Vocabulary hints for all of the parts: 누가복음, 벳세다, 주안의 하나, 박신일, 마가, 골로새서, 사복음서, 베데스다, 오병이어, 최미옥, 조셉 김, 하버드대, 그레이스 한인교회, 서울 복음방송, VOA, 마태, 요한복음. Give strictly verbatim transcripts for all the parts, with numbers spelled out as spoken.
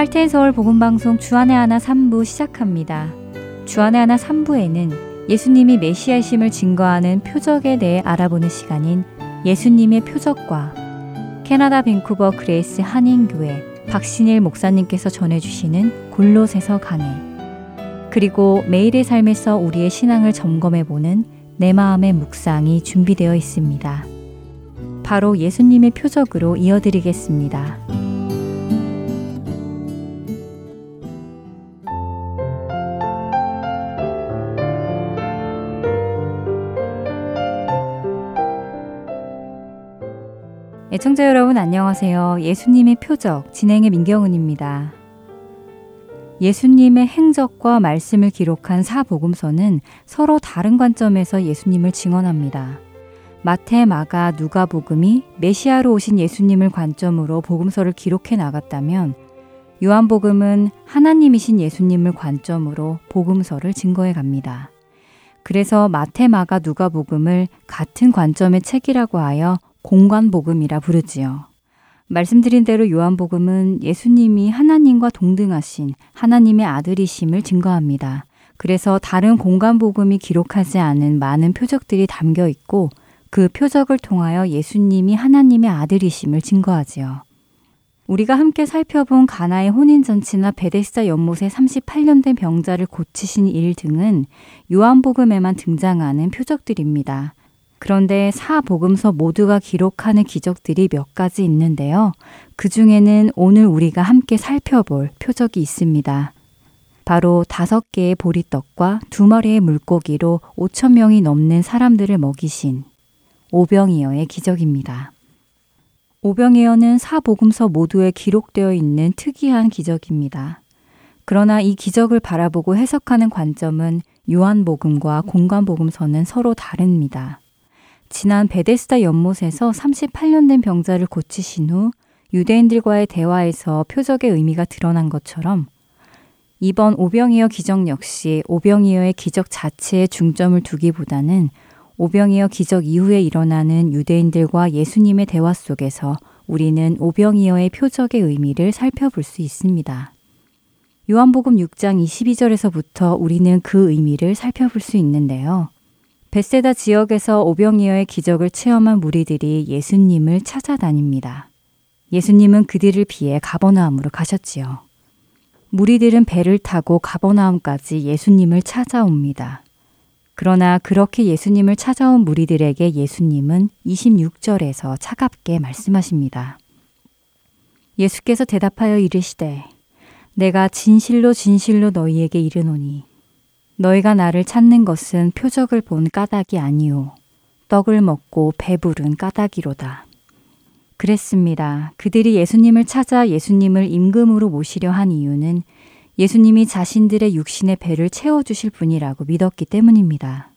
할테의 서울 복음방송 주안의 하나 삼 부 시작합니다. 주안의 하나 삼 부에는 예수님이 메시아심을 증거하는 표적에 대해 알아보는 시간인 예수님의 표적과 캐나다 밴쿠버 그레이스 한인교회 박신일 목사님께서 전해주시는 골로새서 강해, 그리고 매일의 삶에서 우리의 신앙을 점검해보는 내 마음의 묵상이 준비되어 있습니다. 바로 예수님의 표적으로 이어드리겠습니다. 애청자 여러분 안녕하세요. 예수님의 표적 진행의 민경은입니다. 예수님의 행적과 말씀을 기록한 사복음서는 서로 다른 관점에서 예수님을 증언합니다. 마태, 마가, 누가복음이 메시아로 오신 예수님을 관점으로 복음서를 기록해 나갔다면, 요한복음은 하나님이신 예수님을 관점으로 복음서를 증거해 갑니다. 그래서 마태, 마가, 누가복음을 같은 관점의 책이라고 하여 공관복음이라 부르지요. 말씀드린 대로 요한복음은 예수님이 하나님과 동등하신 하나님의 아들이심을 증거합니다. 그래서 다른 공관복음이 기록하지 않은 많은 표적들이 담겨 있고, 그 표적을 통하여 예수님이 하나님의 아들이심을 증거하지요. 우리가 함께 살펴본 가나의 혼인잔치나 베데스다 연못의 삼십팔 년 된 병자를 고치신 일 등은 요한복음에만 등장하는 표적들입니다. 그런데 사복음서 모두가 기록하는 기적들이 몇 가지 있는데요. 그 중에는 오늘 우리가 함께 살펴볼 표적이 있습니다. 바로 다섯 개의 보리떡과 두 마리의 물고기로 오천 명이 넘는 사람들을 먹이신 오병이어의 기적입니다. 오병이어는 사복음서 모두에 기록되어 있는 특이한 기적입니다. 그러나 이 기적을 바라보고 해석하는 관점은 요한복음과 공관복음서는 서로 다릅니다. 지난 베데스다 연못에서 삼십팔 년 된 병자를 고치신 후 유대인들과의 대화에서 표적의 의미가 드러난 것처럼, 이번 오병이어 기적 역시 오병이어의 기적 자체에 중점을 두기보다는 오병이어 기적 이후에 일어나는 유대인들과 예수님의 대화 속에서 우리는 오병이어의 표적의 의미를 살펴볼 수 있습니다. 요한복음 육 장 이십이 절에서부터 우리는 그 의미를 살펴볼 수 있는데요. 벳세다 지역에서 오병이어의 기적을 체험한 무리들이 예수님을 찾아다닙니다. 예수님은 그들을 피해 가버나움으로 가셨지요. 무리들은 배를 타고 가버나움까지 예수님을 찾아옵니다. 그러나 그렇게 예수님을 찾아온 무리들에게 예수님은 이십육 절에서 차갑게 말씀하십니다. 예수께서 대답하여 이르시되, 내가 진실로 진실로 너희에게 이르노니 너희가 나를 찾는 것은 표적을 본 까닭이 아니오, 떡을 먹고 배부른 까닭이로다. 그랬습니다. 그들이 예수님을 찾아 예수님을 임금으로 모시려 한 이유는 예수님이 자신들의 육신의 배를 채워주실 분이라고 믿었기 때문입니다.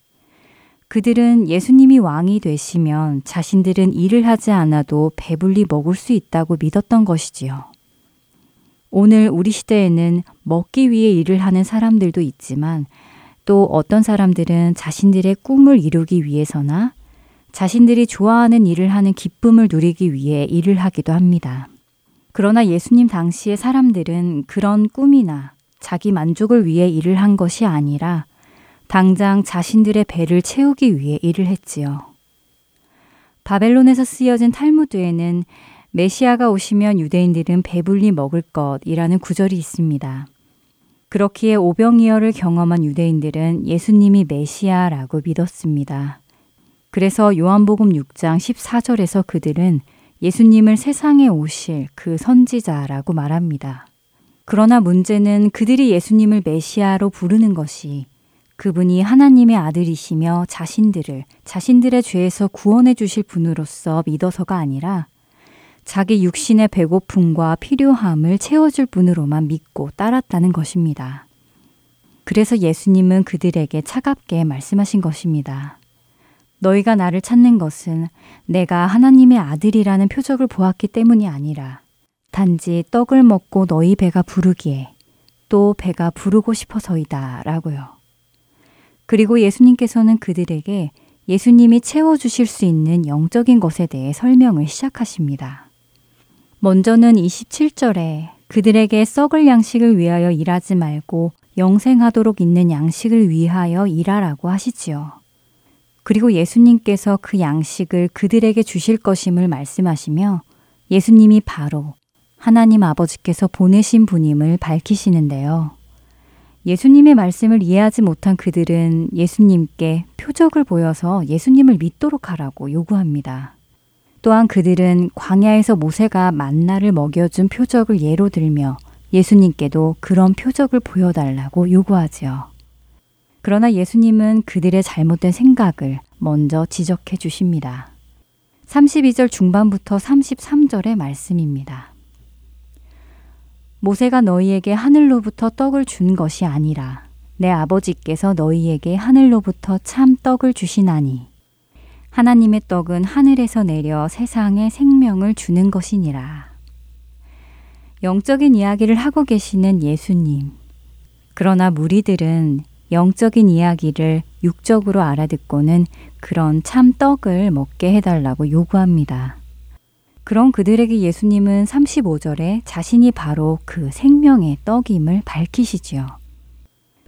그들은 예수님이 왕이 되시면 자신들은 일을 하지 않아도 배불리 먹을 수 있다고 믿었던 것이지요. 오늘 우리 시대에는 먹기 위해 일을 하는 사람들도 있지만, 또 어떤 사람들은 자신들의 꿈을 이루기 위해서나 자신들이 좋아하는 일을 하는 기쁨을 누리기 위해 일을 하기도 합니다. 그러나 예수님 당시의 사람들은 그런 꿈이나 자기 만족을 위해 일을 한 것이 아니라 당장 자신들의 배를 채우기 위해 일을 했지요. 바벨론에서 쓰여진 탈무드에는 메시아가 오시면 유대인들은 배불리 먹을 것이라는 구절이 있습니다. 그렇기에 오병이어를 경험한 유대인들은 예수님이 메시아라고 믿었습니다. 그래서 요한복음 육 장 십사 절에서 그들은 예수님을 세상에 오실 그 선지자라고 말합니다. 그러나 문제는 그들이 예수님을 메시아로 부르는 것이 그분이 하나님의 아들이시며 자신들을 자신들의 죄에서 구원해 주실 분으로서 믿어서가 아니라 자기 육신의 배고픔과 필요함을 채워줄 분으로만 믿고 따랐다는 것입니다. 그래서 예수님은 그들에게 차갑게 말씀하신 것입니다. 너희가 나를 찾는 것은 내가 하나님의 아들이라는 표적을 보았기 때문이 아니라 단지 떡을 먹고 너희 배가 부르기에 또 배가 부르고 싶어서이다 라고요. 그리고 예수님께서는 그들에게 예수님이 채워주실 수 있는 영적인 것에 대해 설명을 시작하십니다. 먼저는 이십칠 절에 그들에게 썩을 양식을 위하여 일하지 말고 영생하도록 있는 양식을 위하여 일하라고 하시지요. 그리고 예수님께서 그 양식을 그들에게 주실 것임을 말씀하시며 예수님이 바로 하나님 아버지께서 보내신 분임을 밝히시는데요. 예수님의 말씀을 이해하지 못한 그들은 예수님께 표적을 보여서 예수님을 믿도록 하라고 요구합니다. 또한 그들은 광야에서 모세가 만나를 먹여준 표적을 예로 들며 예수님께도 그런 표적을 보여달라고 요구하지요. 그러나 예수님은 그들의 잘못된 생각을 먼저 지적해 주십니다. 삼십이 절 중반부터 삼십삼 절의 말씀입니다. 모세가 너희에게 하늘로부터 떡을 준 것이 아니라 내 아버지께서 너희에게 하늘로부터 참 떡을 주시나니 하나님의 떡은 하늘에서 내려 세상에 생명을 주는 것이니라. 영적인 이야기를 하고 계시는 예수님. 그러나 무리들은 영적인 이야기를 육적으로 알아듣고는 그런 참 떡을 먹게 해달라고 요구합니다. 그런 그들에게 예수님은 삼십오 절에 자신이 바로 그 생명의 떡임을 밝히시지요.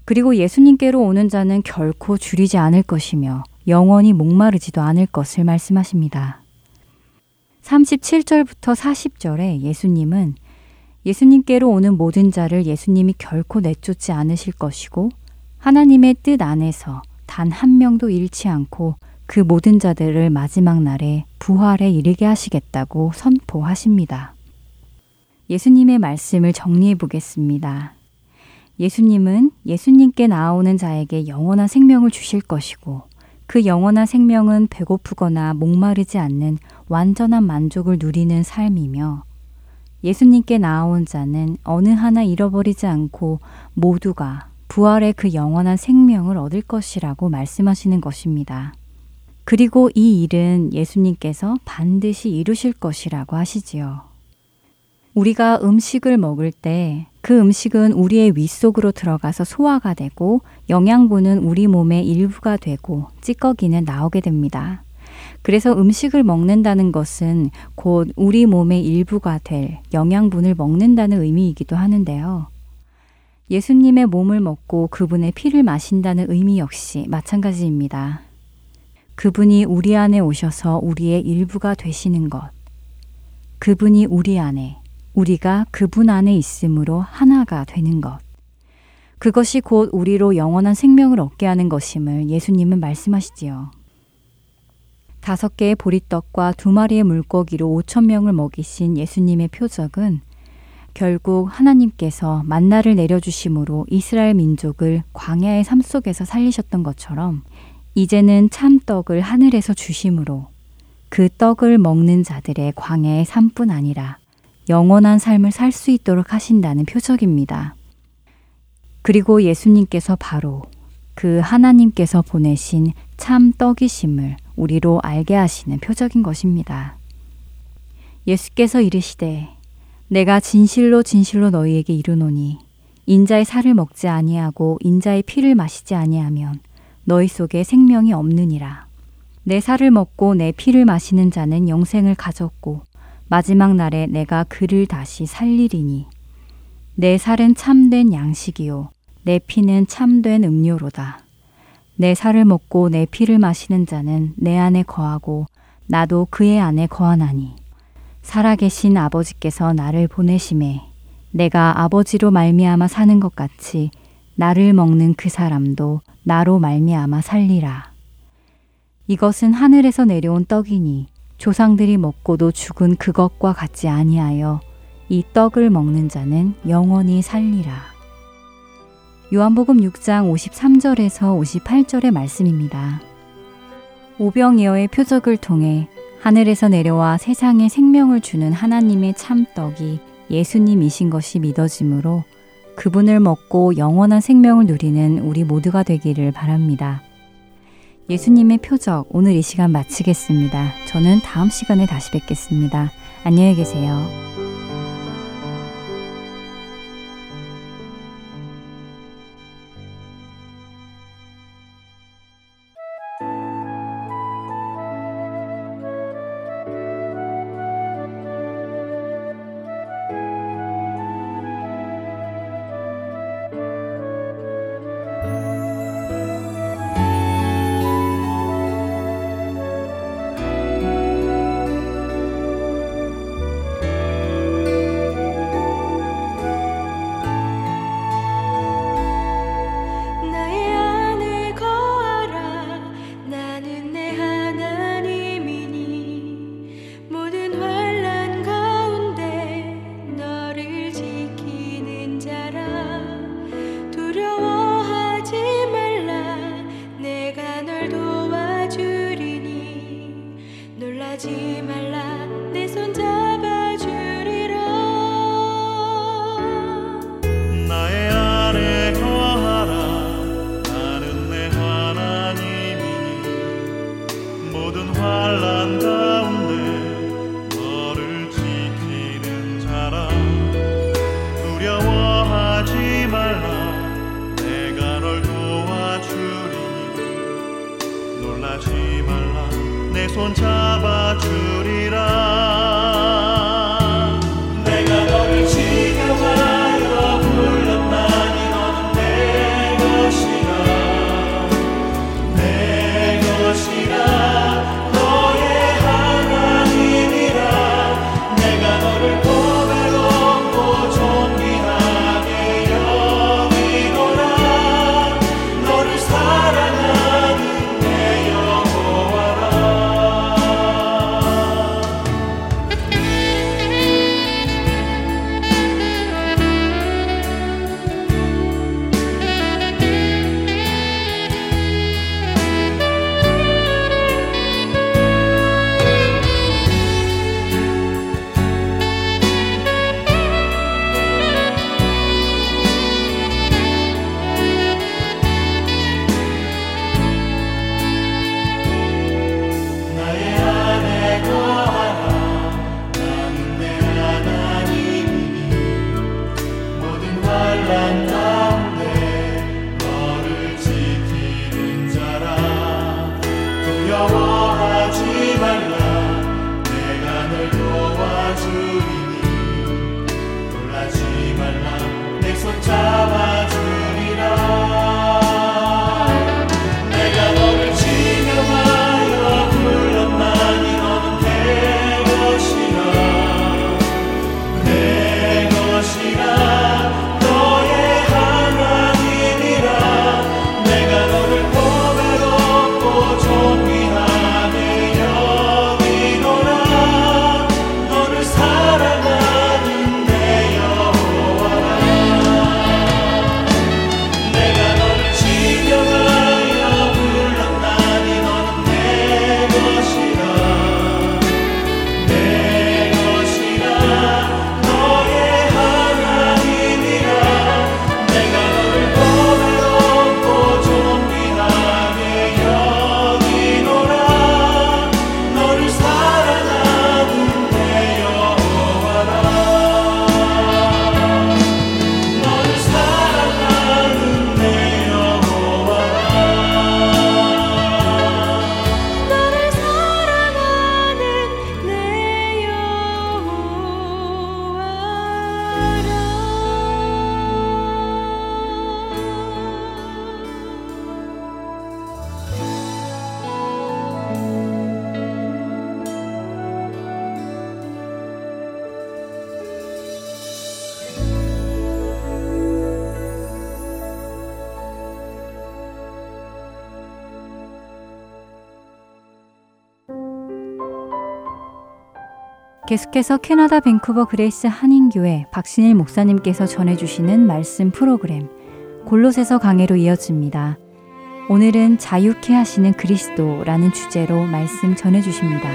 그리고 예수님께로 오는 자는 결코 줄이지 않을 것이며 영원히 목마르지도 않을 것을 말씀하십니다. 삼십칠 절부터 사십 절에 예수님은 예수님께로 오는 모든 자를 예수님이 결코 내쫓지 않으실 것이고 하나님의 뜻 안에서 단 한 명도 잃지 않고 그 모든 자들을 마지막 날에 부활에 이르게 하시겠다고 선포하십니다. 예수님의 말씀을 정리해 보겠습니다. 예수님은 예수님께 나아오는 자에게 영원한 생명을 주실 것이고 그 영원한 생명은 배고프거나 목마르지 않는 완전한 만족을 누리는 삶이며 예수님께 나아온 자는 어느 하나 잃어버리지 않고 모두가 부활의 그 영원한 생명을 얻을 것이라고 말씀하시는 것입니다. 그리고 이 일은 예수님께서 반드시 이루실 것이라고 하시지요. 우리가 음식을 먹을 때 그 음식은 우리의 위 속으로 들어가서 소화가 되고 영양분은 우리 몸의 일부가 되고 찌꺼기는 나오게 됩니다. 그래서 음식을 먹는다는 것은 곧 우리 몸의 일부가 될 영양분을 먹는다는 의미이기도 하는데요. 예수님의 몸을 먹고 그분의 피를 마신다는 의미 역시 마찬가지입니다. 그분이 우리 안에 오셔서 우리의 일부가 되시는 것. 그분이 우리 안에, 우리가 그분 안에 있음으로 하나가 되는 것. 그것이 곧 우리로 영원한 생명을 얻게 하는 것임을 예수님은 말씀하시지요. 다섯 개의 보리떡과 두 마리의 물고기로 오천 명을 먹이신 예수님의 표적은 결국 하나님께서 만나를 내려주심으로 이스라엘 민족을 광야의 삶 속에서 살리셨던 것처럼 이제는 참 떡을 하늘에서 주심으로 그 떡을 먹는 자들의 광야의 삶뿐 아니라 영원한 삶을 살 수 있도록 하신다는 표적입니다. 그리고 예수님께서 바로 그 하나님께서 보내신 참 떡이심을 우리로 알게 하시는 표적인 것입니다. 예수께서 이르시되 내가 진실로 진실로 너희에게 이르노니 인자의 살을 먹지 아니하고 인자의 피를 마시지 아니하면 너희 속에 생명이 없느니라. 내 살을 먹고 내 피를 마시는 자는 영생을 가졌고 마지막 날에 내가 그를 다시 살리리니 내 살은 참된 양식이요 내 피는 참된 음료로다. 내 살을 먹고 내 피를 마시는 자는 내 안에 거하고 나도 그의 안에 거하나니 살아계신 아버지께서 나를 보내심에 내가 아버지로 말미암아 사는 것 같이 나를 먹는 그 사람도 나로 말미암아 살리라. 이것은 하늘에서 내려온 떡이니 조상들이 먹고도 죽은 그것과 같지 아니하여 이 떡을 먹는 자는 영원히 살리라. 요한복음 육 장 오십삼 절에서 오십팔 절의 말씀입니다. 오병이어의 표적을 통해 하늘에서 내려와 세상에 생명을 주는 하나님의 참떡이 예수님이신 것이 믿어지므로 그분을 먹고 영원한 생명을 누리는 우리 모두가 되기를 바랍니다. 예수님의 표적 오늘 이 시간 마치겠습니다. 저는 다음 시간에 다시 뵙겠습니다. 안녕히 계세요. 계속해서 캐나다 밴쿠버 그레이스 한인교회 박신일 목사님께서 전해주시는 말씀 프로그램 골로새서 강해로 이어집니다. 오늘은 자유케 하시는 그리스도라는 주제로 말씀 전해주십니다.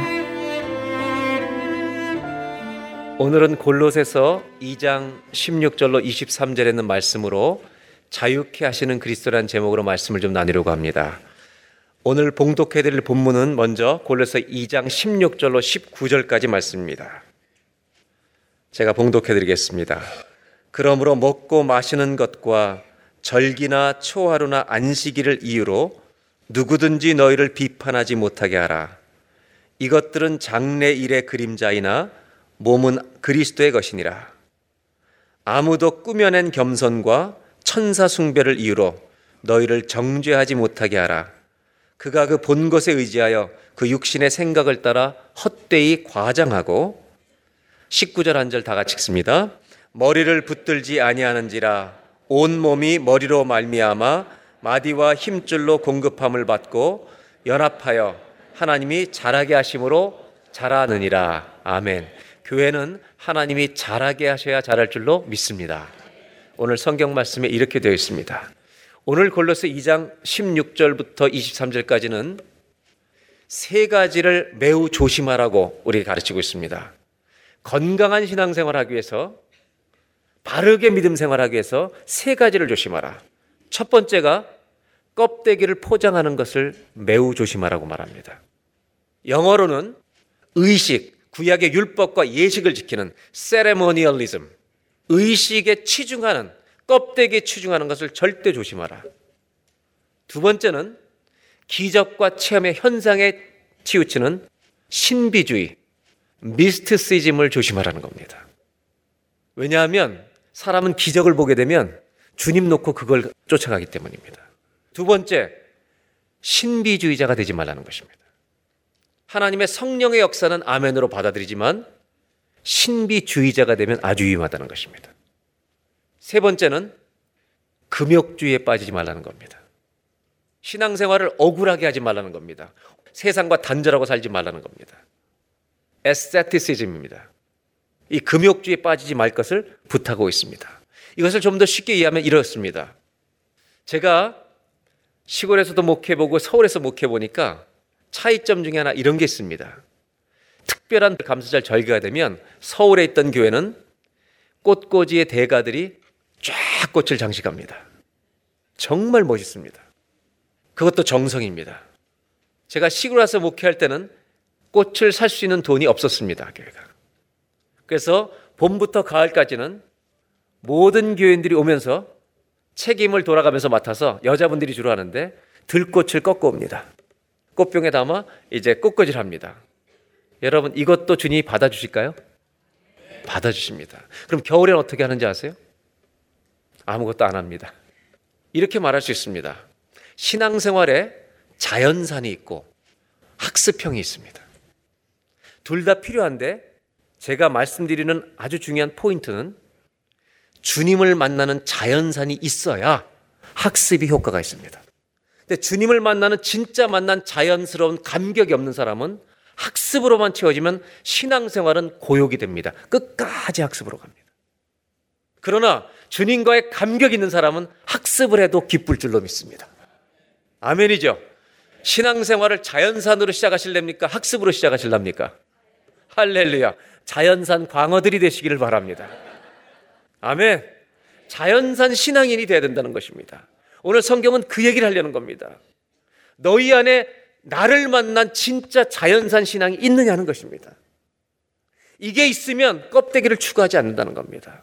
오늘은 골로새서 이 장 십육 절로 이십삼 절에 있는 말씀으로 자유케 하시는 그리스도라는 제목으로 말씀을 좀 나누려고 합니다. 오늘 봉독해드릴 본문은 먼저 골로새서 이 장 십육 절로 십구 절까지 말씀입니다. 제가 봉독해드리겠습니다. 그러므로 먹고 마시는 것과 절기나 초하루나 안식일을 이유로 누구든지 너희를 비판하지 못하게 하라. 이것들은 장래 일의 그림자이나 몸은 그리스도의 것이니라. 아무도 꾸며낸 겸손과 천사 숭배를 이유로 너희를 정죄하지 못하게 하라. 그가 그 본 것에 의지하여 그 육신의 생각을 따라 헛되이 과장하고 십구 절 한 절 다 같이 읽습니다. 머리를 붙들지 아니하는지라 온 몸이 머리로 말미암아 마디와 힘줄로 공급함을 받고 연합하여 하나님이 자라게 하심으로 자라느니라. 아멘. 교회는 하나님이 자라게 하셔야 자랄 줄로 믿습니다. 오늘 성경 말씀에 이렇게 되어 있습니다. 오늘 골로새 이 장 십육 절부터 이십삼 절까지는 세 가지를 매우 조심하라고 우리에게 가르치고 있습니다. 건강한 신앙생활하기 위해서, 바르게 믿음생활하기 위해서 세 가지를 조심하라. 첫 번째가 껍데기를 포장하는 것을 매우 조심하라고 말합니다. 영어로는 의식, 구약의 율법과 예식을 지키는 세레모니얼리즘, 의식에 치중하는, 껍데기에 치중하는 것을 절대 조심하라. 두 번째는 기적과 체험의 현상에 치우치는 신비주의, 미스티시즘을 조심하라는 겁니다. 왜냐하면 사람은 기적을 보게 되면 주님 놓고 그걸 쫓아가기 때문입니다. 두 번째, 신비주의자가 되지 말라는 것입니다. 하나님의 성령의 역사는 아멘으로 받아들이지만 신비주의자가 되면 아주 위험하다는 것입니다. 세 번째는 금욕주의에 빠지지 말라는 겁니다. 신앙생활을 억울하게 하지 말라는 겁니다. 세상과 단절하고 살지 말라는 겁니다. 에스테티시즘입니다. 이 금욕주의에 빠지지 말 것을 부탁하고 있습니다. 이것을 좀 더 쉽게 이해하면 이렇습니다. 제가 시골에서도 목회보고 서울에서 목회보니까 차이점 중에 하나 이런 게 있습니다. 특별한 감사절 절기가 되면 서울에 있던 교회는 꽃꽂이의 대가들이 쫙 꽃을 장식합니다. 정말 멋있습니다. 그것도 정성입니다. 제가 시골 와서 목회할 때는 꽃을 살 수 있는 돈이 없었습니다, 교회가. 그래서 봄부터 가을까지는 모든 교인들이 오면서 책임을 돌아가면서 맡아서 여자분들이 주로 하는데 들꽃을 꺾어 옵니다. 꽃병에 담아 이제 꽃꽂이를 합니다. 여러분, 이것도 주님이 받아주실까요? 받아주십니다. 그럼 겨울엔 어떻게 하는지 아세요? 아무것도 안 합니다. 이렇게 말할 수 있습니다. 신앙생활에 자연산이 있고 학습형이 있습니다. 둘 다 필요한데 제가 말씀드리는 아주 중요한 포인트는 주님을 만나는 자연산이 있어야 학습이 효과가 있습니다. 근데 주님을 만나는 진짜 만난 자연스러운 감격이 없는 사람은 학습으로만 채워지면 신앙생활은 고역이 됩니다. 끝까지 학습으로 갑니다. 그러나 주님과의 감격 있는 사람은 학습을 해도 기쁠 줄로 믿습니다. 아멘이죠? 신앙생활을 자연산으로 시작하실랍니까? 학습으로 시작하실랍니까? 할렐루야! 자연산 광어들이 되시기를 바랍니다. 아멘! 자연산 신앙인이 되어야 된다는 것입니다. 오늘 성경은 그 얘기를 하려는 겁니다. 너희 안에 나를 만난 진짜 자연산 신앙이 있느냐는 것입니다. 이게 있으면 껍데기를 추구하지 않는다는 겁니다.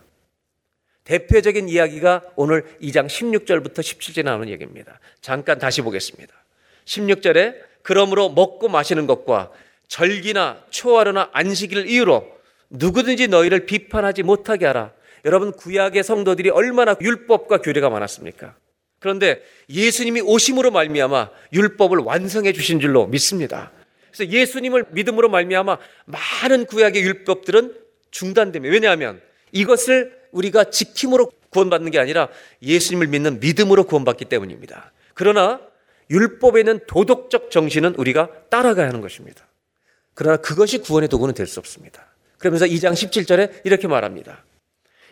대표적인 이야기가 오늘 이 장 십육 절부터 십칠 절에 나오는 얘기입니다. 잠깐 다시 보겠습니다. 십육 절에 그러므로 먹고 마시는 것과 절기나 초하루나 안식일 이유로 누구든지 너희를 비판하지 못하게 하라. 여러분, 구약의 성도들이 얼마나 율법과 규례가 많았습니까? 그런데 예수님이 오심으로 말미암아 율법을 완성해 주신 줄로 믿습니다. 그래서 예수님을 믿음으로 말미암아 많은 구약의 율법들은 중단됩니다. 왜냐하면 이것을 우리가 지킴으로 구원받는 게 아니라 예수님을 믿는 믿음으로 구원받기 때문입니다. 그러나 율법에 있는 도덕적 정신은 우리가 따라가야 하는 것입니다. 그러나 그것이 구원의 도구는 될 수 없습니다. 그러면서 이 장 십칠 절에 이렇게 말합니다.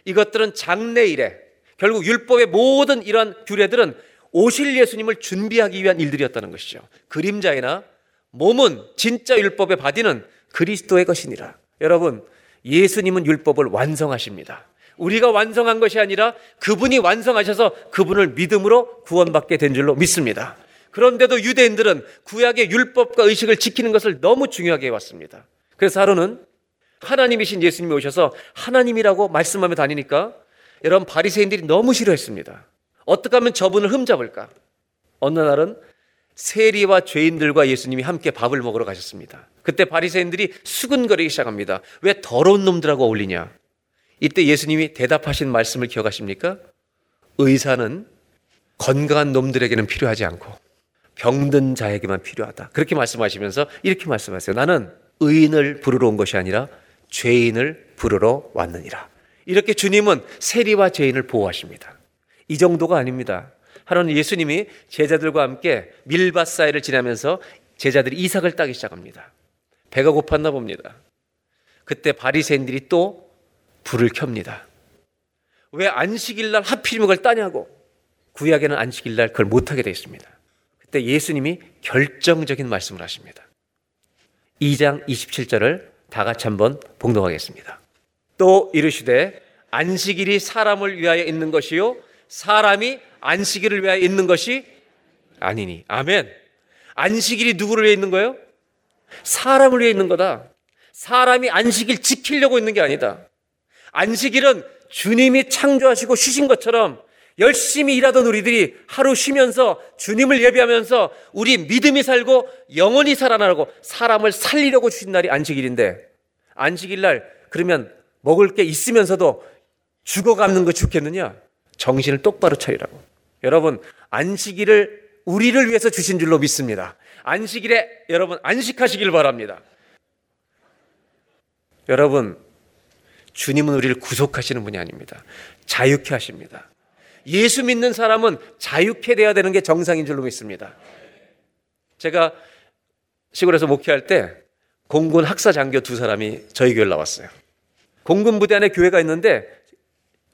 이것들은 장래일에, 결국 율법의 모든 이러한 규례들은 오실 예수님을 준비하기 위한 일들이었다는 것이죠. 그림자이나 몸은 진짜 율법의 바디는 그리스도의 것이니라. 여러분, 예수님은 율법을 완성하십니다. 우리가 완성한 것이 아니라 그분이 완성하셔서 그분을 믿음으로 구원받게 된 줄로 믿습니다. 그런데도 유대인들은 구약의 율법과 의식을 지키는 것을 너무 중요하게 해왔습니다. 그래서 하루는 하나님이신 예수님이 오셔서 하나님이라고 말씀하며 다니니까 여러분, 바리새인들이 너무 싫어했습니다. 어떻게 하면 저분을 흠잡을까? 어느 날은 세리와 죄인들과 예수님이 함께 밥을 먹으러 가셨습니다. 그때 바리새인들이 수근거리기 시작합니다. 왜 더러운 놈들하고 어울리냐? 이때 예수님이 대답하신 말씀을 기억하십니까? 의사는 건강한 놈들에게는 필요하지 않고 병든 자에게만 필요하다. 그렇게 말씀하시면서 이렇게 말씀하세요. 나는 의인을 부르러 온 것이 아니라 죄인을 부르러 왔느니라. 이렇게 주님은 세리와 죄인을 보호하십니다. 이 정도가 아닙니다. 하루는 예수님이 제자들과 함께 밀밭 사이를 지나면서 제자들이 이삭을 따기 시작합니다. 배가 고팠나 봅니다. 그때 바리새인들이 또 불을 켭니다. 왜 안식일날 하필이면 그걸 따냐고. 구약에는 안식일날 그걸 못하게 되어 있습니다. 그때 예수님이 결정적인 말씀을 하십니다. 이 장 이십칠 절을 다 같이 한번 봉독하겠습니다. 또 이르시되 안식일이 사람을 위하여 있는 것이요 사람이 안식일을 위하여 있는 것이 아니니. 아멘. 안식일이 누구를 위해 있는 거예요? 사람을 위해 있는 거다. 사람이 안식일 지키려고 있는 게 아니다. 안식일은 주님이 창조하시고 쉬신 것처럼 열심히 일하던 우리들이 하루 쉬면서 주님을 예배하면서 우리 믿음이 살고 영혼이 살아나고 사람을 살리려고 주신 날이 안식일인데, 안식일 날 그러면 먹을 게 있으면서도 죽어가는 거 죽겠느냐? 정신을 똑바로 차리라고. 여러분, 안식일을 우리를 위해서 주신 줄로 믿습니다. 안식일에 여러분 안식하시길 바랍니다. 여러분, 주님은 우리를 구속하시는 분이 아닙니다. 자유케 하십니다. 예수 믿는 사람은 자유케 돼야 되는 게 정상인 줄로 믿습니다. 제가 시골에서 목회할 때 공군 학사 장교 두 사람이 저희 교회를 나왔어요. 공군 부대 안에 교회가 있는데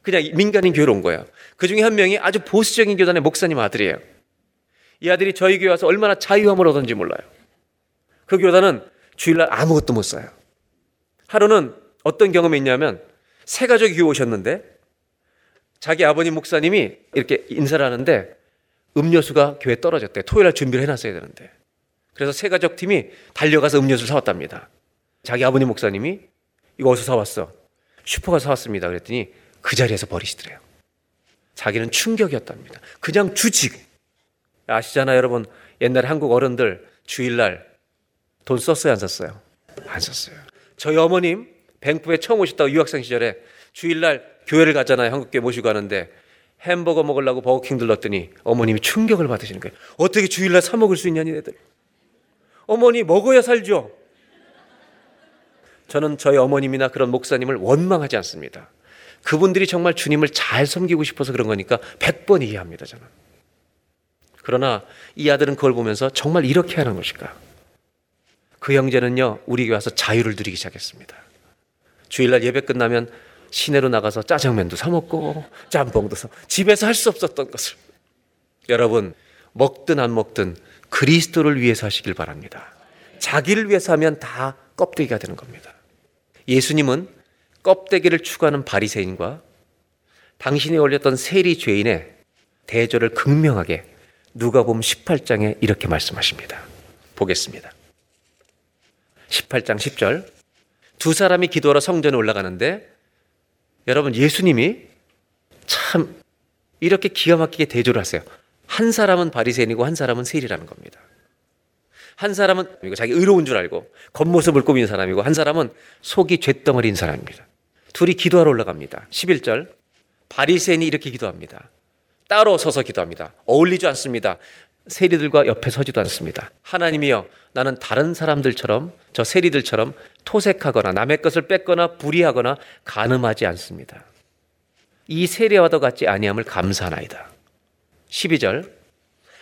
그냥 민간인 교회로 온 거예요. 그 중에 한 명이 아주 보수적인 교단의 목사님 아들이에요. 이 아들이 저희 교회 와서 얼마나 자유함을 얻었는지 몰라요. 그 교단은 주일날 아무것도 못 써요. 하루는 어떤 경험이 있냐면 새 가족이 교회 오셨는데 자기 아버님 목사님이 이렇게 인사를 하는데 음료수가 교회에 떨어졌대. 토요일날 준비를 해놨어야 되는데. 그래서 새 가족 팀이 달려가서 음료수를 사왔답니다. 자기 아버님 목사님이 이거 어디서 사왔어? 슈퍼 가서 사왔습니다. 그랬더니 그 자리에서 버리시더래요. 자기는 충격이었답니다. 그냥 주지. 아시잖아요, 여러분. 옛날에 한국 어른들 주일날 돈 썼어요, 안 썼어요? 안 썼어요. 저희 어머님 밴쿠버에 처음 오셨다고 유학생 시절에 주일날 교회를 가잖아요. 한국교회 모시고 가는데 햄버거 먹으려고 버거킹 들렀더니 어머님이 충격을 받으시는 거예요. 어떻게 주일날 사 먹을 수 있냐니 애들. 어머니 먹어야 살죠. 저는 저희 어머님이나 그런 목사님을 원망하지 않습니다. 그분들이 정말 주님을 잘 섬기고 싶어서 그런 거니까 백 번 이해합니다, 저는. 그러나 이 아들은 그걸 보면서 정말 이렇게 하는 것일까? 그 형제는요, 우리 교회 와서 자유를 누리기 시작했습니다. 주일날 예배 끝나면 시내로 나가서 짜장면도 사 먹고 짬뽕도 사 집에서 할 수 없었던 것을. 여러분, 먹든 안 먹든 그리스도를 위해서 하시길 바랍니다. 자기를 위해서 하면 다 껍데기가 되는 겁니다. 예수님은 껍데기를 추구하는 바리새인과 당신이 올렸던 세리죄인의 대조를 극명하게 누가복음 십팔 장에 이렇게 말씀하십니다. 보겠습니다. 십팔 장 십 절. 두 사람이 기도하러 성전에 올라가는데, 여러분, 예수님이 참 이렇게 기가 막히게 대조를 하세요. 한 사람은 바리새인이고 한 사람은 세리라는 겁니다. 한 사람은 자기 의로운 줄 알고 겉모습을 꾸민 사람이고 한 사람은 속이 죗덩어리인 사람입니다. 둘이 기도하러 올라갑니다. 십일 절. 바리새인이 이렇게 기도합니다. 따로 서서 기도합니다. 어울리지 않습니다. 세리들과 옆에 서지도 않습니다. 하나님이여, 나는 다른 사람들처럼 저 세리들처럼 토색하거나 남의 것을 뺏거나 불의하거나 간음하지 않습니다. 이 세리와도 같지 아니함을 감사하나이다. 십이 절.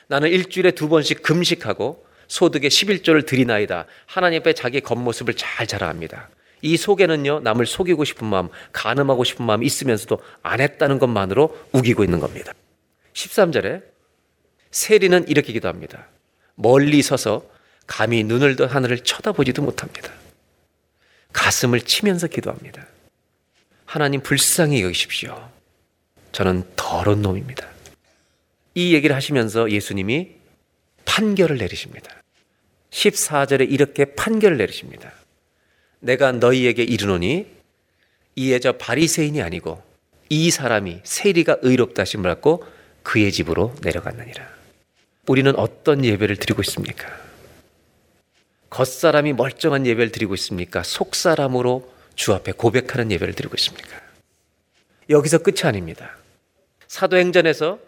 나는 일주일에 두 번씩 금식하고 소득의 십일 조를 드리나이다. 하나님 앞에 자기 겉모습을 잘 자랑합니다. 이 속에는요, 남을 속이고 싶은 마음, 간음하고 싶은 마음이 있으면서도 안 했다는 것만으로 우기고 있는 겁니다. 십삼 절에 세리는 이렇게 기도합니다. 멀리 서서 감히 눈을 든 하늘을 쳐다보지도 못합니다. 가슴을 치면서 기도합니다. 하나님 불쌍히 여기십시오. 저는 더러운 놈입니다. 이 얘기를 하시면서 예수님이 판결을 내리십니다. 십사 절에 이렇게 판결을 내리십니다. 내가 너희에게 이르노니 이에 저 바리새인이 아니고 이 사람이 세리가 의롭다 하심을 받고 그의 집으로 내려갔느니라. 우리는 어떤 예배를 드리고 있습니까? 겉사람이 멀쩡한 예배를 드리고 있습니까? 속사람으로 주 앞에 고백하는 예배를 드리고 있습니까? 여기서 끝이 아닙니다. 사도행전에서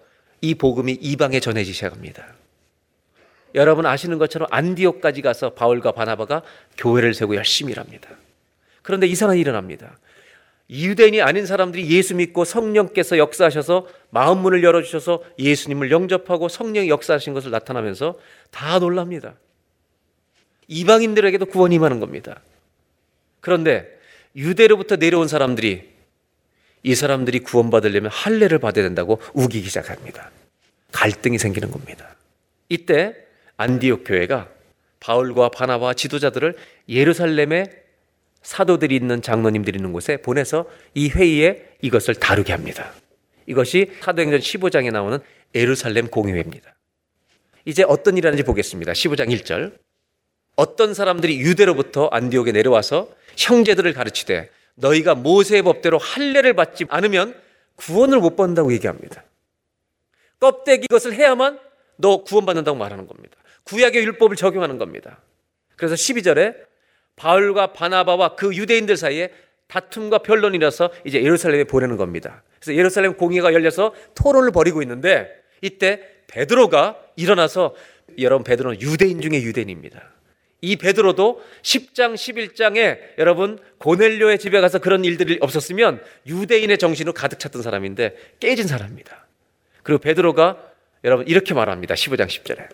이 복음이 이방에 전해지기 시작합니다. 여러분 아시는 것처럼 안디옥까지 가서 바울과 바나바가 교회를 세우고 열심히 일합니다. 그런데 이상한 일이 일어납니다. 유대인이 아닌 사람들이 예수 믿고 성령께서 역사하셔서 마음 문을 열어주셔서 예수님을 영접하고 성령이 역사하신 것을 나타나면서 다 놀랍니다. 이방인들에게도 구원이 임하는 겁니다. 그런데 유대로부터 내려온 사람들이 이 사람들이 구원받으려면 할례를 받아야 된다고 우기기 시작합니다. 갈등이 생기는 겁니다. 이때 안디옥 교회가 바울과 바나바와 지도자들을 예루살렘에 사도들이 있는 장로님들이 있는 곳에 보내서 이 회의에 이것을 다루게 합니다. 이것이 사도행전 십오 장에 나오는 예루살렘 공회입니다. 이제 어떤 일이 하는지 보겠습니다. 십오 장 일 절. 어떤 사람들이 유대로부터 안디옥에 내려와서 형제들을 가르치되 너희가 모세의 법대로 할례를 받지 않으면 구원을 못 받는다고 얘기합니다. 껍데기 것을 해야만 너 구원받는다고 말하는 겁니다. 구약의 율법을 적용하는 겁니다. 그래서 십이 절에 바울과 바나바와 그 유대인들 사이에 다툼과 변론이 나서 이제 예루살렘에 보내는 겁니다. 그래서 예루살렘 공회가 열려서 토론을 벌이고 있는데 이때 베드로가 일어나서, 여러분 베드로는 유대인 중에 유대인입니다. 이 베드로도 십 장 십일 장에 여러분 고넬료의 집에 가서 그런 일들이 없었으면 유대인의 정신으로 가득 찼던 사람인데 깨진 사람입니다. 그리고 베드로가 여러분 이렇게 말합니다. 십오 장 십 절에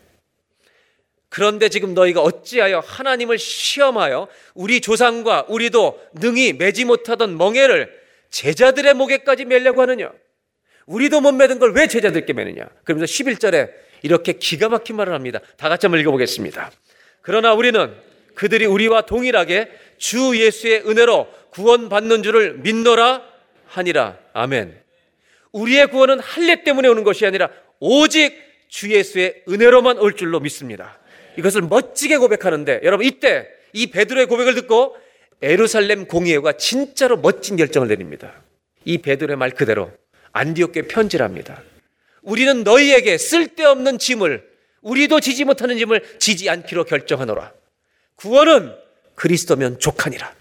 그런데 지금 너희가 어찌하여 하나님을 시험하여 우리 조상과 우리도 능히 매지 못하던 멍에를 제자들의 목에까지 매려고 하느냐? 우리도 못 매던 걸 왜 제자들께 매느냐? 그러면서 십일 절에 이렇게 기가 막힌 말을 합니다. 다 같이 한번 읽어보겠습니다. 그러나 우리는 그들이 우리와 동일하게 주 예수의 은혜로 구원받는 줄을 믿노라 하니라. 아멘. 우리의 구원은 할례 때문에 오는 것이 아니라 오직 주 예수의 은혜로만 올 줄로 믿습니다. 이것을 멋지게 고백하는데 여러분 이때 이 베드로의 고백을 듣고 예루살렘 공의회가 진짜로 멋진 결정을 내립니다. 이 베드로의 말 그대로 안디옥에 편지를 합니다. 우리는 너희에게 쓸데없는 짐을, 우리도 지지 못하는 짐을 지지 않기로 결정하노라. 구원은 그리스도면 족하니라.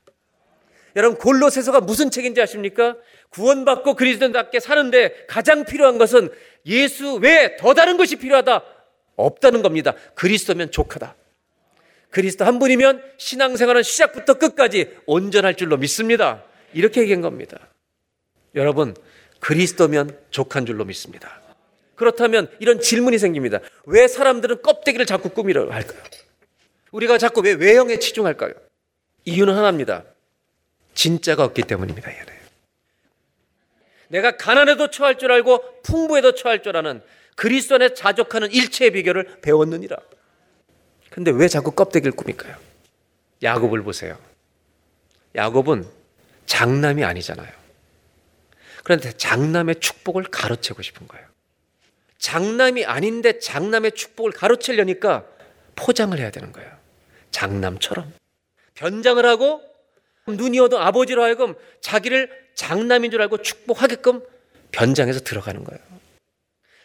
여러분 골로새서가 무슨 책인지 아십니까? 구원받고 그리스도답게 사는데 가장 필요한 것은 예수 외에 더 다른 것이 필요하다 없다는 겁니다. 그리스도면 족하다. 그리스도 한 분이면 신앙생활은 시작부터 끝까지 온전할 줄로 믿습니다. 이렇게 얘기한 겁니다. 여러분 그리스도면 족한 줄로 믿습니다. 그렇다면 이런 질문이 생깁니다. 왜 사람들은 껍데기를 자꾸 꾸미려 할까요? 우리가 자꾸 왜 외형에 치중할까요? 이유는 하나입니다. 진짜가 없기 때문입니다. 내가 가난에도 처할 줄 알고 풍부에도 처할 줄 아는 그리스도 안에 자족하는 일체의 비결을 배웠느니라. 근데 왜 자꾸 껍데기를 꾸밀까요? 야곱을 보세요. 야곱은 장남이 아니잖아요. 그런데 장남의 축복을 가로채고 싶은 거예요. 장남이 아닌데 장남의 축복을 가로채려니까 포장을 해야 되는 거예요. 장남처럼 변장을 하고 눈이 어두운 아버지로 하여금 자기를 장남인 줄 알고 축복하게끔 변장해서 들어가는 거예요.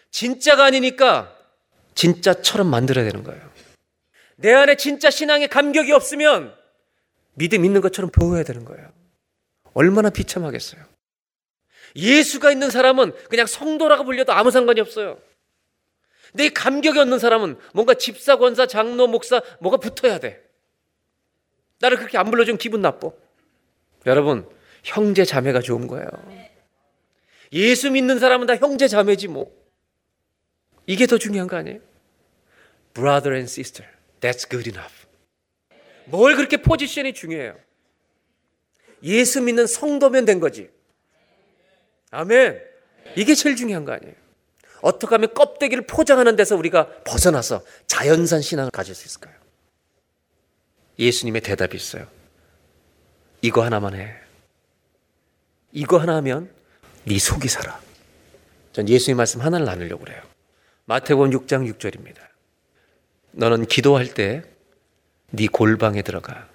진짜가 아니니까 진짜처럼 만들어야 되는 거예요. 내 안에 진짜 신앙의 감격이 없으면 믿음 있는 것처럼 보여야 되는 거예요. 얼마나 비참하겠어요. 예수가 있는 사람은 그냥 성도라고 불려도 아무 상관이 없어요. 근데 이 감격이 없는 사람은 뭔가 집사, 권사, 장로, 목사 뭐가 붙어야 돼. 나를 그렇게 안 불러주면 기분 나빠. 여러분 형제 자매가 좋은 거예요. 예수 믿는 사람은 다 형제 자매지 뭐. 이게 더 중요한 거 아니에요? Brother and sister, that's good enough. 뭘 그렇게 포지션이 중요해요? 예수 믿는 성도면 된 거지. 아멘. 이게 제일 중요한 거 아니에요? 어떻게 하면 껍데기를 포장하는 데서 우리가 벗어나서 자연산 신앙을 가질 수 있을까요? 예수님의 대답이 있어요. 이거 하나만 해. 이거 하나 하면 네 속이 살아. 전 예수님 말씀 하나를 나누려고 그래요. 마태복음 육 장 육 절입니다. 너는 기도할 때 네 골방에 들어가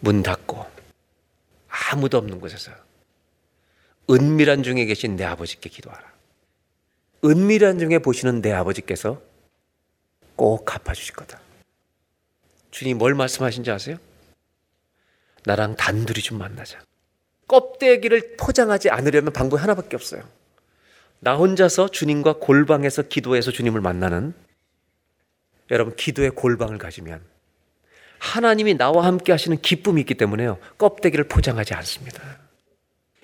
문 닫고 아무도 없는 곳에서 은밀한 중에 계신 내 아버지께 기도하라. 은밀한 중에 보시는 내 아버지께서 꼭 갚아주실 거다. 주님 뭘 말씀하신지 아세요? 나랑 단둘이 좀 만나자. 껍데기를 포장하지 않으려면 방법이 하나밖에 없어요. 나 혼자서 주님과 골방에서 기도해서 주님을 만나는, 여러분 기도의 골방을 가지면 하나님이 나와 함께 하시는 기쁨이 있기 때문에요. 껍데기를 포장하지 않습니다.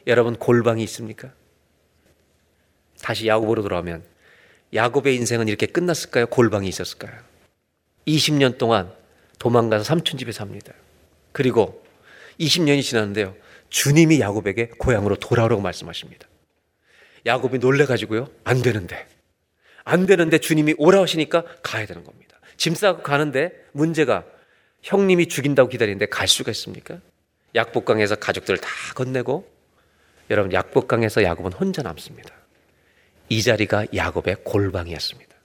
여러분 골방이 있습니까? 다시 야곱으로 돌아오면 야곱의 인생은 이렇게 끝났을까요? 골방이 있었을까요? 이십 년 동안 도망가서 삼촌 집에 삽니다. 그리고 이십 년이 지났는데요. 주님이 야곱에게 고향으로 돌아오라고 말씀하십니다. 야곱이 놀래가지고요. 안 되는데. 안 되는데 주님이 오라 하시니까 가야 되는 겁니다. 짐 싸고 가는데 문제가 형님이 죽인다고 기다리는데 갈 수가 있습니까? 약복강에서 가족들을 다 건네고 여러분 약복강에서 야곱은 혼자 남습니다. 이 자리가 야곱의 골방이었습니다.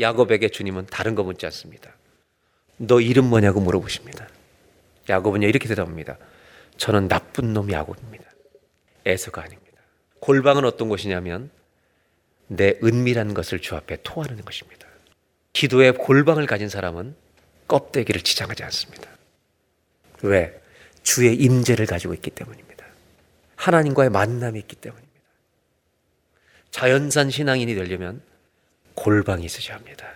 야곱에게 주님은 다른 거 묻지 않습니다. 너 이름 뭐냐고 물어보십니다. 야곱은요 이렇게 대답합니다. 저는 나쁜 놈 야곱입니다. 에서가 아닙니다. 골방은 어떤 곳이냐면 내 은밀한 것을 주 앞에 토하는 것입니다. 기도의 골방을 가진 사람은 껍데기를 지장하지 않습니다. 왜? 주의 임재를 가지고 있기 때문입니다. 하나님과의 만남이 있기 때문입니다. 자연산 신앙인이 되려면 골방이 있어야 합니다.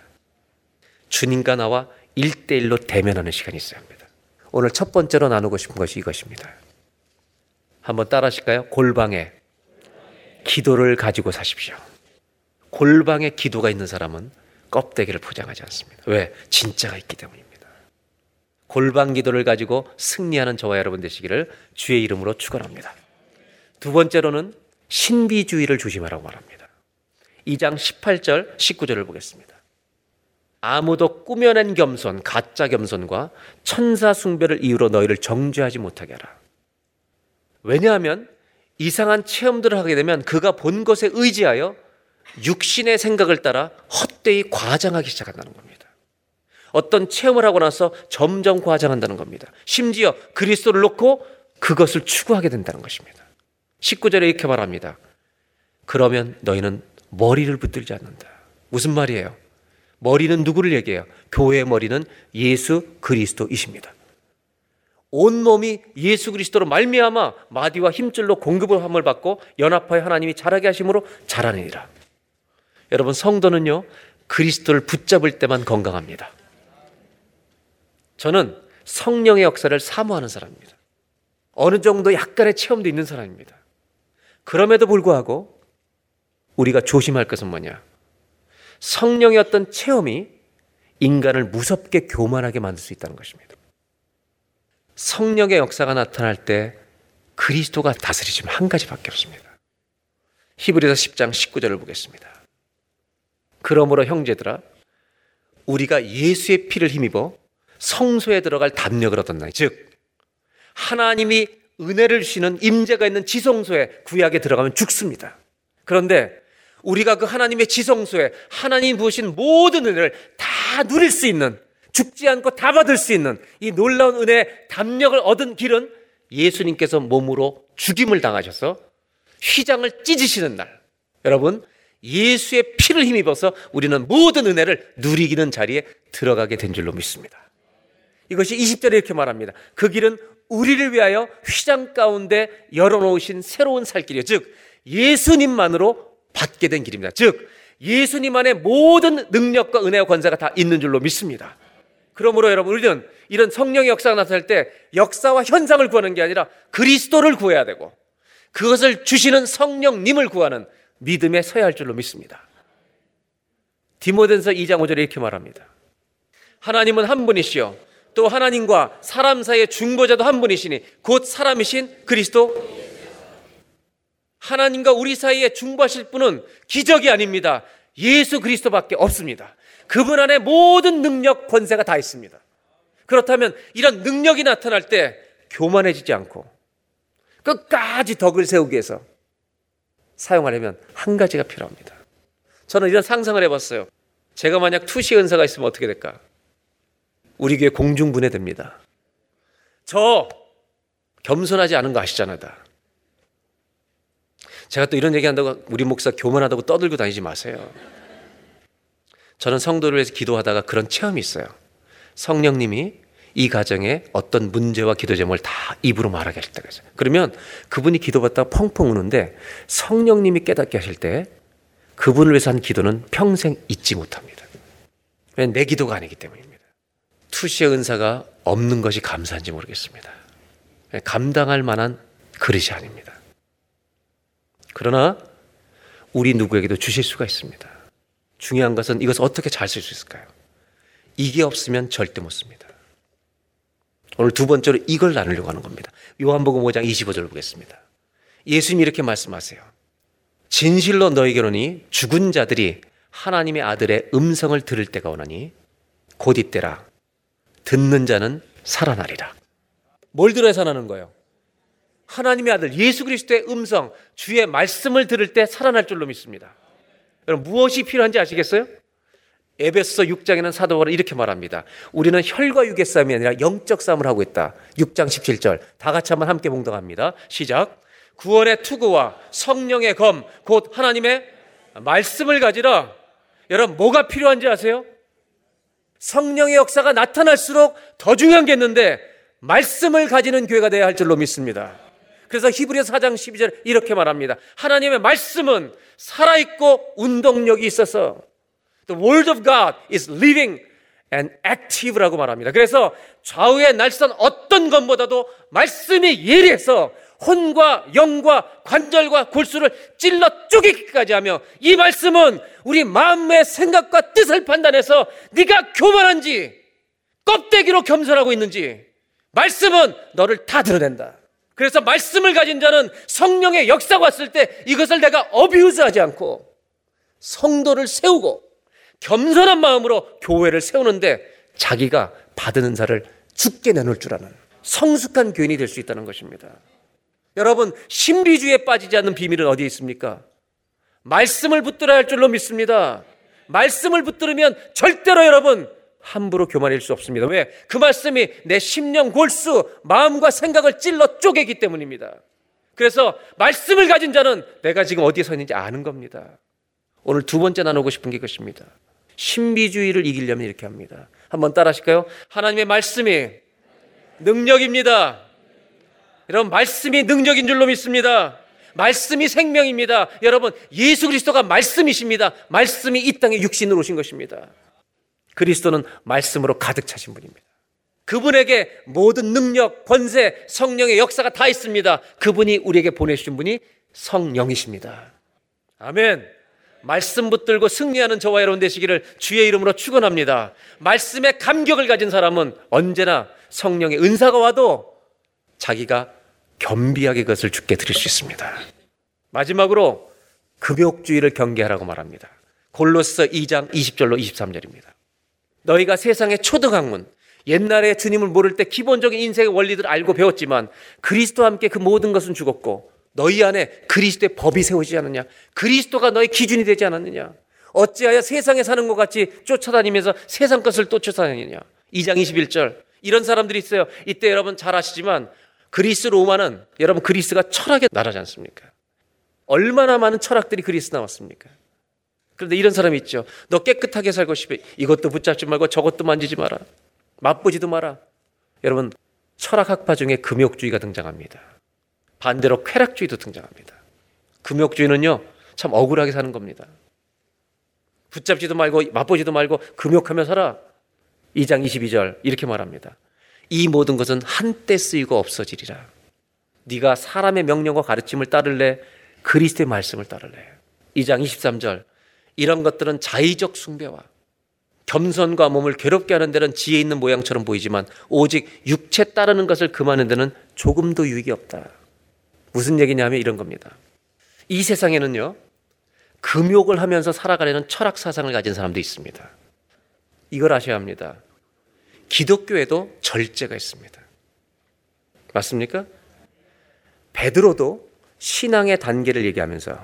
주님과 나와 일대일로 대면하는 시간이 있어야 합니다. 오늘 첫 번째로 나누고 싶은 것이 이것입니다. 한번 따라 하실까요? 골방에 기도를 가지고 사십시오. 골방에 기도가 있는 사람은 껍데기를 포장하지 않습니다. 왜? 진짜가 있기 때문입니다. 골방 기도를 가지고 승리하는 저와 여러분 되시기를 주의 이름으로 축원합니다. 두 번째로는 신비주의를 조심하라고 말합니다. 이 장 십팔 절 십구 절을 보겠습니다. 아무도 꾸며낸 겸손, 가짜 겸손과 천사 숭배를 이유로 너희를 정죄하지 못하게 하라. 왜냐하면 이상한 체험들을 하게 되면 그가 본 것에 의지하여 육신의 생각을 따라 헛되이 과장하기 시작한다는 겁니다. 어떤 체험을 하고 나서 점점 과장한다는 겁니다. 심지어 그리스도를 놓고 그것을 추구하게 된다는 것입니다. 십구 절에 이렇게 말합니다. 그러면 너희는 머리를 붙들지 않는다. 무슨 말이에요? 머리는 누구를 얘기해요? 교회의 머리는 예수 그리스도이십니다. 온몸이 예수 그리스도로 말미암아 마디와 힘줄로 공급을 함을 받고 연합하여 하나님이 자라게 하심으로 자라느니라. 여러분, 성도는요 그리스도를 붙잡을 때만 건강합니다. 저는 성령의 역사를 사모하는 사람입니다. 어느 정도 약간의 체험도 있는 사람입니다. 그럼에도 불구하고 우리가 조심할 것은 뭐냐? 성령의 어떤 체험이 인간을 무섭게 교만하게 만들 수 있다는 것입니다. 성령의 역사가 나타날 때 그리스도가 다스리시면 한 가지밖에 없습니다. 히브리서 십 장 십구 절을 보겠습니다. 그러므로 형제들아, 우리가 예수의 피를 힘입어 성소에 들어갈 담력을 얻었나니, 즉 하나님이 은혜를 주시는 임재가 있는 지성소에, 구약에 들어가면 죽습니다. 그런데 우리가 그 하나님의 지성소에 하나님 부으신 모든 은혜를 다 누릴 수 있는, 죽지 않고 다 받을 수 있는 이 놀라운 은혜의 담력을 얻은 길은 예수님께서 몸으로 죽임을 당하셔서 휘장을 찢으시는 날, 여러분 예수의 피를 힘입어서 우리는 모든 은혜를 누리기는 자리에 들어가게 된 줄로 믿습니다. 이것이 이십 절에 이렇게 말합니다. 그 길은 우리를 위하여 휘장 가운데 열어놓으신 새로운 살길이요, 즉 예수님만으로 받게 된 길입니다. 즉 예수님 안에 모든 능력과 은혜와 권세가 다 있는 줄로 믿습니다. 그러므로 여러분, 우리는 이런 성령의 역사가 나타날 때 역사와 현상을 구하는 게 아니라 그리스도를 구해야 되고 그것을 주시는 성령님을 구하는 믿음에 서야 할 줄로 믿습니다. 디모데전서 이 장 오 절에 이렇게 말합니다. 하나님은 한 분이시요 또 하나님과 사람 사이의 중보자도 한 분이시니 곧 사람이신 그리스도. 하나님과 우리 사이에 중보하실 분은 기적이 아닙니다. 예수 그리스도밖에 없습니다. 그분 안에 모든 능력, 권세가 다 있습니다. 그렇다면 이런 능력이 나타날 때 교만해지지 않고 끝까지 덕을 세우기 위해서 사용하려면 한 가지가 필요합니다. 저는 이런 상상을 해봤어요. 제가 만약 투시 은사가 있으면 어떻게 될까? 우리 교회 공중분해됩니다. 저 겸손하지 않은 거 아시잖아요. 다. 제가 또 이런 얘기한다고 우리 목사 교만하다고 떠들고 다니지 마세요. 저는 성도를 위해서 기도하다가 그런 체험이 있어요. 성령님이 이 가정에 어떤 문제와 기도 제목을 다 입으로 말하게 하실 때가 있어요. 그러면 그분이 기도받다가 펑펑 우는데 성령님이 깨닫게 하실 때 그분을 위해서 한 기도는 평생 잊지 못합니다. 왜냐하면 내 기도가 아니기 때문입니다. 투시의 은사가 없는 것이 감사한지 모르겠습니다. 감당할 만한 그릇이 아닙니다. 그러나 우리 누구에게도 주실 수가 있습니다. 중요한 것은 이것을 어떻게 잘 쓸 수 있을까요? 이게 없으면 절대 못 씁니다. 오늘 두 번째로 이걸 나누려고 하는 겁니다. 요한복음 오 장 이십오 절을 보겠습니다. 예수님이 이렇게 말씀하세요. 진실로 너희에게 오니 죽은 자들이 하나님의 아들의 음성을 들을 때가 오나니 곧 이때라. 듣는 자는 살아나리라. 뭘 들어야 살아나는 거예요? 하나님의 아들 예수 그리스도의 음성, 주의 말씀을 들을 때 살아날 줄로 믿습니다. 여러분, 무엇이 필요한지 아시겠어요? 에베소서 육 장에는 사도 바울은 이렇게 말합니다. 우리는 혈과 육의 싸움이 아니라 영적 싸움을 하고 있다. 육 장 십칠 절 다 같이 한번 함께 봉독합니다. 시작. 구원의 투구와 성령의 검 곧 하나님의 말씀을 가지라. 여러분, 뭐가 필요한지 아세요? 성령의 역사가 나타날수록 더 중요한 게 있는데 말씀을 가지는 교회가 되어야 할 줄로 믿습니다. 그래서 히브리서 사 장 십이 절 이렇게 말합니다. 하나님의 말씀은 살아있고 운동력이 있어서 The word of God is living and active라고 말합니다. 그래서 좌우의 날선 어떤 것보다도 말씀이 예리해서 혼과 영과 관절과 골수를 찔러 쪼개기까지 하며 이 말씀은 우리 마음의 생각과 뜻을 판단해서 네가 교만한지 껍데기로 겸손하고 있는지 말씀은 너를 다 드러낸다. 그래서 말씀을 가진 자는 성령의 역사가 왔을 때 이것을 내가 어뷰즈하지 않고 성도를 세우고 겸손한 마음으로 교회를 세우는데 자기가 받은 은사를 죽게 내놓을 줄 아는 성숙한 교인이 될 수 있다는 것입니다. 여러분, 신비주의에 빠지지 않는 비밀은 어디에 있습니까? 말씀을 붙들어야 할 줄로 믿습니다. 말씀을 붙들으면 절대로 여러분 함부로 교만일 수 없습니다. 왜? 그 말씀이 내 심령, 골수, 마음과 생각을 찔러 쪼개기 때문입니다. 그래서 말씀을 가진 자는 내가 지금 어디에 서 있는지 아는 겁니다. 오늘 두 번째 나누고 싶은 게 이것입니다. 신비주의를 이기려면 이렇게 합니다. 한번 따라 하실까요? 하나님의 말씀이 능력입니다. 여러분, 말씀이 능력인 줄로 믿습니다. 말씀이 생명입니다. 여러분, 예수 그리스도가 말씀이십니다. 말씀이 이 땅에 육신으로 오신 것입니다. 그리스도는 말씀으로 가득 차신 분입니다. 그분에게 모든 능력, 권세, 성령의 역사가 다 있습니다. 그분이 우리에게 보내주신 분이 성령이십니다. 아멘. 말씀 붙들고 승리하는 저와 여러분 되시기를 주의 이름으로 축원합니다. 말씀에 감격을 가진 사람은 언제나 성령의 은사가 와도 자기가 겸비하게 그것을 주께 드릴 수 있습니다. 마지막으로 금욕주의를 경계하라고 말합니다. 골로새서 이 장 이십 절로 이십삼 절입니다. 너희가 세상의 초등학문, 옛날에 주님을 모를 때 기본적인 인생의 원리들을 알고 배웠지만 그리스도와 함께 그 모든 것은 죽었고 너희 안에 그리스도의 법이 세워지지 않느냐? 그리스도가 너희 기준이 되지 않았느냐? 어찌하여 세상에 사는 것 같이 쫓아다니면서 세상 것을 또 쫓아다니느냐? 이 장 이십일 절. 이런 사람들이 있어요. 이때 여러분 잘 아시지만 그리스 로마는 여러분 그리스가 철학의 나라지 않습니까? 얼마나 많은 철학들이 그리스 나왔습니까? 그런데 이런 사람이 있죠. 너 깨끗하게 살고 싶어. 이것도 붙잡지 말고 저것도 만지지 마라. 맛보지도 마라. 여러분, 철학학파 중에 금욕주의가 등장합니다. 반대로 쾌락주의도 등장합니다. 금욕주의는요, 참 억울하게 사는 겁니다. 붙잡지도 말고 맛보지도 말고 금욕하며 살아. 이 장 이십이 절 이렇게 말합니다. 이 모든 것은 한때 쓰이고 없어지리라. 네가 사람의 명령과 가르침을 따를래? 그리스도의 말씀을 따를래? 이 장 이십삼 절. 이런 것들은 자의적 숭배와 겸손과 몸을 괴롭게 하는 데는 지혜 있는 모양처럼 보이지만 오직 육체 따르는 것을 금하는 데는 조금도 유익이 없다. 무슨 얘기냐면 이런 겁니다. 이 세상에는요, 금욕을 하면서 살아가려는 철학 사상을 가진 사람도 있습니다. 이걸 아셔야 합니다. 기독교에도 절제가 있습니다. 맞습니까? 베드로도 신앙의 단계를 얘기하면서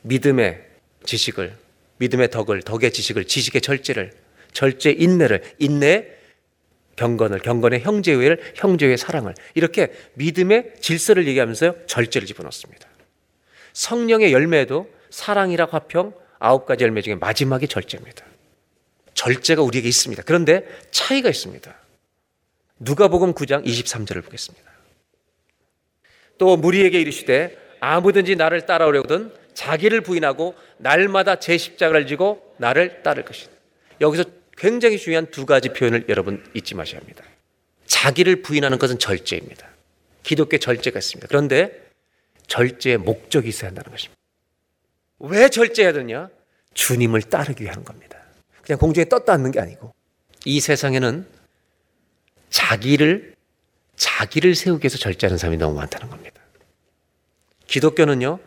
믿음의 지식을, 믿음의 덕을, 덕의 지식을, 지식의 절제를, 절제의 인내를, 인내의 경건을, 경건의 형제의를, 형제의 사랑을, 이렇게 믿음의 질서를 얘기하면서 절제를 집어넣습니다. 성령의 열매에도 사랑이라 화평 아홉 가지 열매 중에 마지막이 절제입니다. 절제가 우리에게 있습니다. 그런데 차이가 있습니다. 누가복음 구 장 이십삼 절을 보겠습니다. 또 무리에게 이르시되 아무든지 나를 따라오려거든 자기를 부인하고 날마다 제 십자가를 지고 나를 따를 것이다. 여기서 굉장히 중요한 두 가지 표현을 여러분 잊지 마셔야 합니다. 자기를 부인하는 것은 절제입니다. 기독교의 절제가 있습니다. 그런데 절제의 목적이 있어야 한다는 것입니다. 왜 절제해야 되냐? 주님을 따르기 위한 겁니다. 그냥 공중에 떴다 앉는 게 아니고 이 세상에는 자기를 자기를 세우기 위해서 절제하는 사람이 너무 많다는 겁니다. 기독교는요,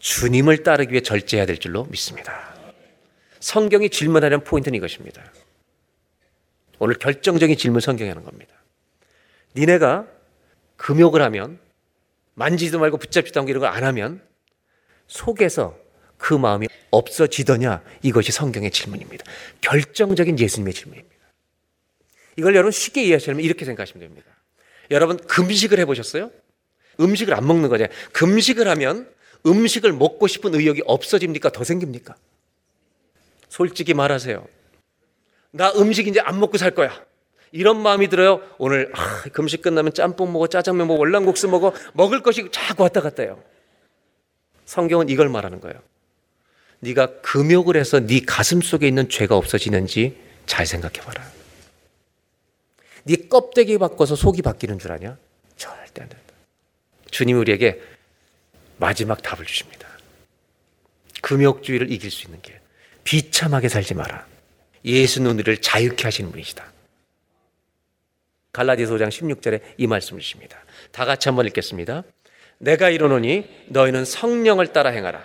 주님을 따르기 위해 절제해야 될 줄로 믿습니다. 성경이 질문하려는 포인트는 이것입니다. 오늘 결정적인 질문 성경이 하는 겁니다. 니네가 금욕을 하면, 만지지도 말고 붙잡지도 않고 이런 걸 안 하면 속에서 그 마음이 없어지더냐? 이것이 성경의 질문입니다. 결정적인 예수님의 질문입니다. 이걸 여러분 쉽게 이해하시려면 이렇게 생각하시면 됩니다. 여러분, 금식을 해보셨어요? 음식을 안 먹는 거잖아요. 금식을 하면 음식을 먹고 싶은 의욕이 없어집니까? 더 생깁니까? 솔직히 말하세요. 나 음식 이제 안 먹고 살 거야. 이런 마음이 들어요. 오늘 아, 금식 끝나면 짬뽕 먹어, 짜장면 먹어, 월남국수 먹어, 먹을 것이 자꾸 왔다 갔다 해요. 성경은 이걸 말하는 거예요. 네가 금욕을 해서 네 가슴 속에 있는 죄가 없어지는지 잘 생각해봐라. 네 껍데기 바꿔서 속이 바뀌는 줄 아냐? 절대 안 된다. 주님이 우리에게 마지막 답을 주십니다. 금욕주의를 이길 수 있는 길. 비참하게 살지 마라. 예수는 우리를 자유케 하시는 분이시다. 갈라디아서 오 장 십육 절에 이 말씀을 주십니다. 다 같이 한번 읽겠습니다. 내가 이르노니 너희는 성령을 따라 행하라.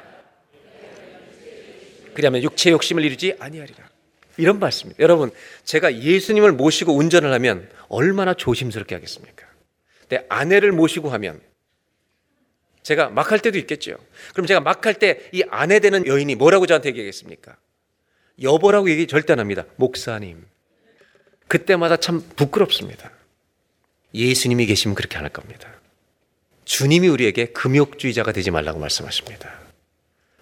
그리하면 육체의 욕심을 이루지 아니하리라. 이런 말씀입니다. 여러분, 제가 예수님을 모시고 운전을 하면 얼마나 조심스럽게 하겠습니까? 내 아내를 모시고 하면 제가 막 할 때도 있겠죠. 그럼 제가 막 할 때 이 아내 되는 여인이 뭐라고 저한테 얘기하겠습니까? 여보라고 얘기 절대 안 합니다. 목사님. 그때마다 참 부끄럽습니다. 예수님이 계시면 그렇게 안 할 겁니다. 주님이 우리에게 금욕주의자가 되지 말라고 말씀하십니다.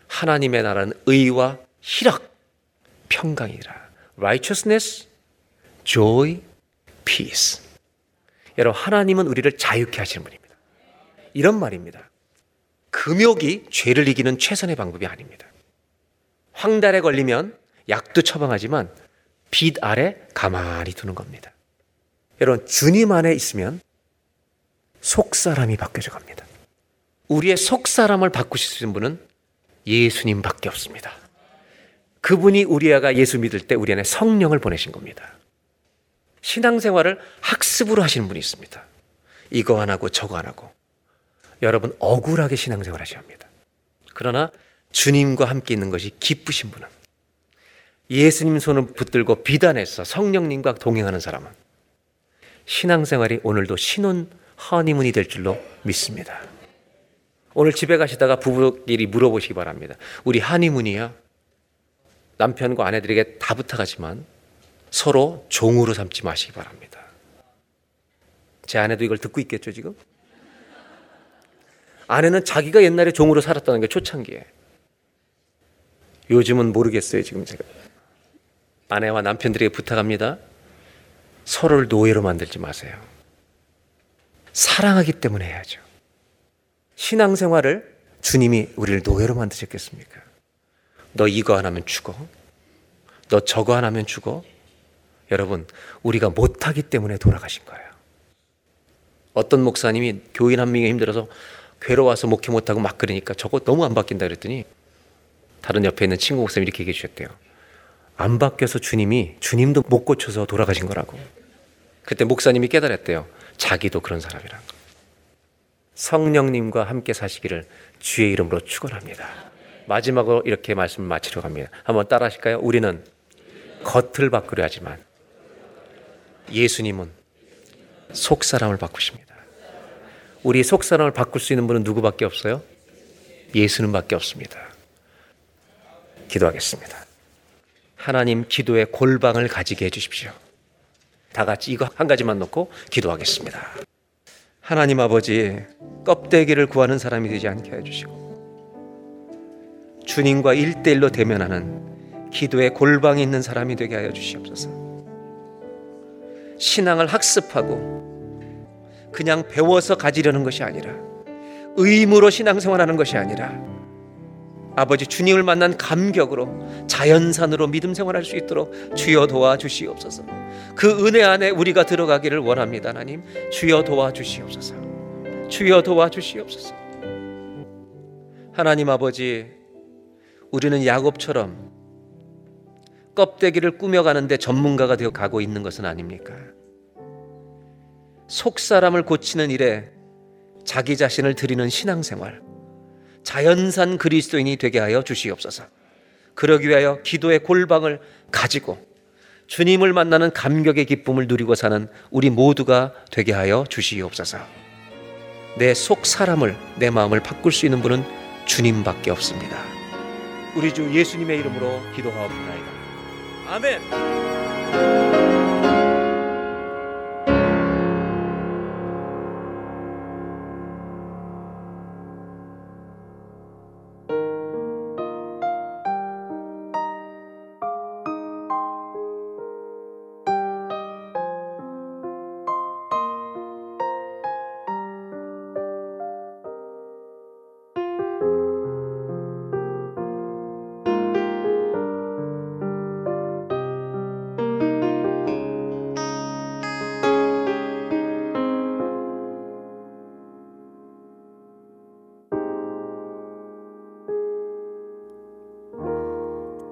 하나님의 나라는 의와 희락, 평강이라. Righteousness, joy, peace. 여러분, 하나님은 우리를 자유케 하시는 분입니다. 이런 말입니다. 금욕이 죄를 이기는 최선의 방법이 아닙니다. 황달에 걸리면 약도 처방하지만 빛 아래 가만히 두는 겁니다. 여러분, 주님 안에 있으면 속사람이 바뀌어져 갑니다. 우리의 속사람을 바꾸실 수 있는 분은 예수님밖에 없습니다. 그분이 우리가 예수 믿을 때 우리 안에 성령을 보내신 겁니다. 신앙생활을 학습으로 하시는 분이 있습니다. 이거 안 하고 저거 안 하고. 여러분, 억울하게 신앙생활 하셔야 합니다. 그러나 주님과 함께 있는 것이 기쁘신 분은, 예수님 손을 붙들고 비단에서 성령님과 동행하는 사람은 신앙생활이 오늘도 신혼 허니문이 될 줄로 믿습니다. 오늘 집에 가시다가 부부끼리 물어보시기 바랍니다. 우리 허니문이야? 남편과 아내들에게 다 부탁하지만 서로 종으로 삼지 마시기 바랍니다. 제 아내도 이걸 듣고 있겠죠 지금? 아내는 자기가 옛날에 종으로 살았다는 게 초창기에. 요즘은 모르겠어요. 지금 제가 아내와 남편들에게 부탁합니다. 서로를 노예로 만들지 마세요. 사랑하기 때문에 해야죠. 신앙생활을 주님이 우리를 노예로 만드셨겠습니까? 너 이거 안 하면 죽어. 너 저거 안 하면 죽어. 여러분, 우리가 못하기 때문에 돌아가신 거예요. 어떤 목사님이 교인 한 명이 힘들어서 괴로워서 목회 못하고 막 그러니까 저거 너무 안 바뀐다 그랬더니 다른 옆에 있는 친구 목사님이 이렇게 얘기해 주셨대요. 안 바뀌어서 주님이, 주님도 못 고쳐서 돌아가신 거라고. 그때 목사님이 깨달았대요. 자기도 그런 사람이라는 거. 성령님과 함께 사시기를 주의 이름으로 축원합니다. 마지막으로 이렇게 말씀을 마치려고 합니다. 한번 따라 하실까요? 우리는 겉을 바꾸려 하지만 예수님은 속사람을 바꾸십니다. 우리 속사람을 바꿀 수 있는 분은 누구밖에 없어요? 예수님밖에 없습니다. 기도하겠습니다. 하나님, 기도의 골방을 가지게 해주십시오. 다 같이 이거 한 가지만 놓고 기도하겠습니다. 하나님 아버지, 껍데기를 구하는 사람이 되지 않게 해주시고 주님과 일대일로 대면하는 기도의 골방이 있는 사람이 되게 하여 주시옵소서. 신앙을 학습하고 그냥 배워서 가지려는 것이 아니라, 의무로 신앙생활하는 것이 아니라, 아버지 주님을 만난 감격으로 자연산으로 믿음생활할 수 있도록 주여 도와주시옵소서. 그 은혜 안에 우리가 들어가기를 원합니다. 하나님, 주여 도와주시옵소서. 주여 도와주시옵소서. 하나님 아버지, 우리는 야곱처럼 껍데기를 꾸며가는데 전문가가 되어 가고 있는 것은 아닙니까? 속사람을 고치는 일에 자기 자신을 드리는 신앙생활, 자연산 그리스도인이 되게 하여 주시옵소서. 그러기 위하여 기도의 골방을 가지고 주님을 만나는 감격의 기쁨을 누리고 사는 우리 모두가 되게 하여 주시옵소서. 내 속사람을, 내 마음을 바꿀 수 있는 분은 주님밖에 없습니다. 우리 주 예수님의 이름으로 기도하옵나이다. 아멘.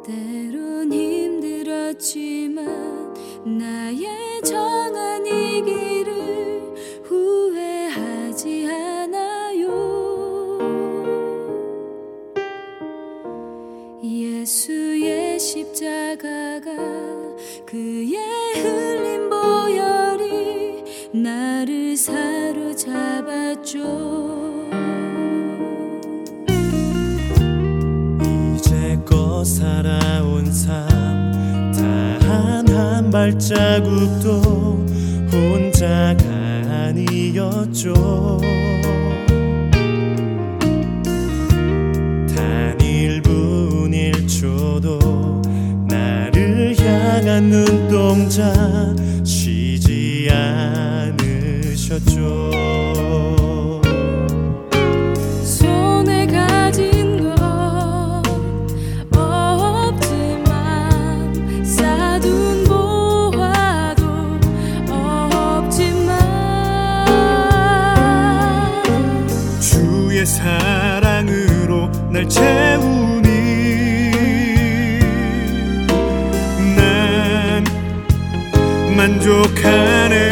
때론 힘들었지만 나의 정한 이 길을 후회하지 않아요. 예수의 십자가가 그의 흘린 보혈이 나를 사로잡았죠. 살아온 삶 단 한 발자국도 혼자가 아니었죠. 단 일 분 일 초도 나를 향한 눈동자 쉬지 않으셨죠. 사랑으로 날 채우니 난 만족하네.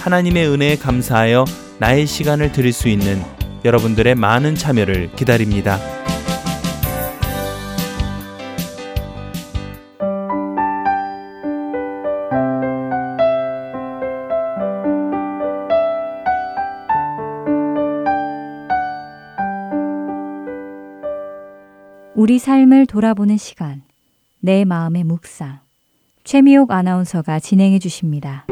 하나님의 은혜에 감사하여 나의 시간을 드릴 수 있는 여러분들의 많은 참여를 기다립니다. 우리 삶을 돌아보는 시간, 내 마음의 묵상, 최미옥 아나운서가 진행해 주십니다.